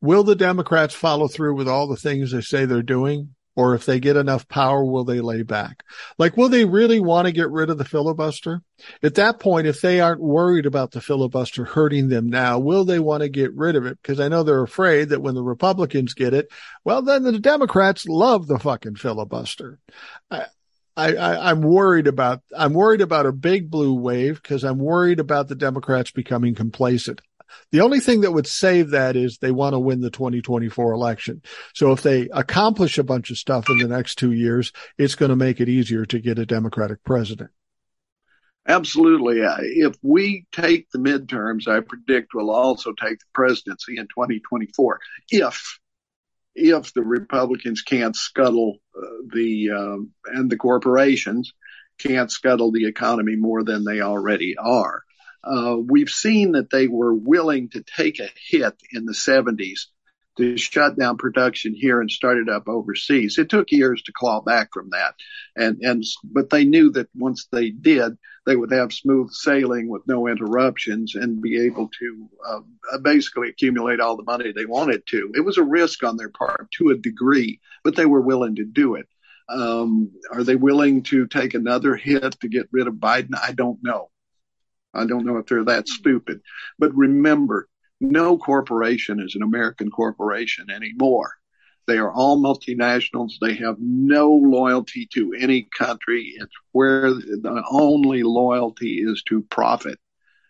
will the Democrats follow through with all the things they say they're doing? Or if they get enough power, will they lay back? Like, will they really want to get rid of the filibuster? At that point, if they aren't worried about the filibuster hurting them now, will they want to get rid of it? Because I know they're afraid that when the Republicans get it, well, then the Democrats love the fucking filibuster. I'm worried about a big blue wave, because I'm worried about the Democrats becoming complacent. The only thing that would save that is they want to win the 2024 election. So if they accomplish a bunch of stuff in the next 2 years, it's going to make it easier to get a Democratic president. Absolutely. If we take the midterms, I predict we'll also take the presidency in 2024. If the Republicans can't scuttle and the corporations can't scuttle the economy more than they already are. We've seen that they were willing to take a hit in the 70s to shut down production here and start it up overseas. It took years to claw back from that. But they knew that once they did, they would have smooth sailing with no interruptions and be able to basically accumulate all the money they wanted to. It was a risk on their part to a degree, but they were willing to do it. Are they willing to take another hit to get rid of Biden? I don't know. I don't know if they're that stupid. But remember, no corporation is an American corporation anymore. They are all multinationals. They have no loyalty to any country. It's where the only loyalty is to profit.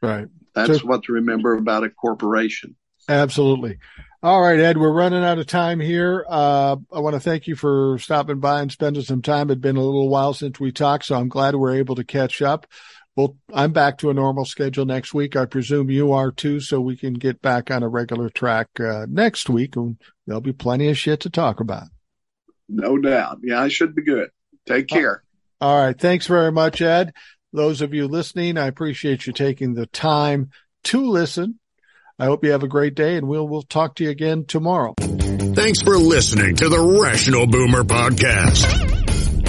Right. That's what to remember about a corporation. Absolutely. All right, Ed, we're running out of time here. I want to thank you for stopping by and spending some time. It's been a little while since we talked, so I'm glad we're able to catch up. Well, I'm back to a normal schedule next week. I presume you are too, so we can get back on a regular track next week. There'll be plenty of shit to talk about. No doubt. Yeah, I should be good. Take care. All right. Thanks very much, Ed. Those of you listening, I appreciate you taking the time to listen. I hope you have a great day, and we'll talk to you again tomorrow. Thanks for listening to the Rational Boomer Podcast.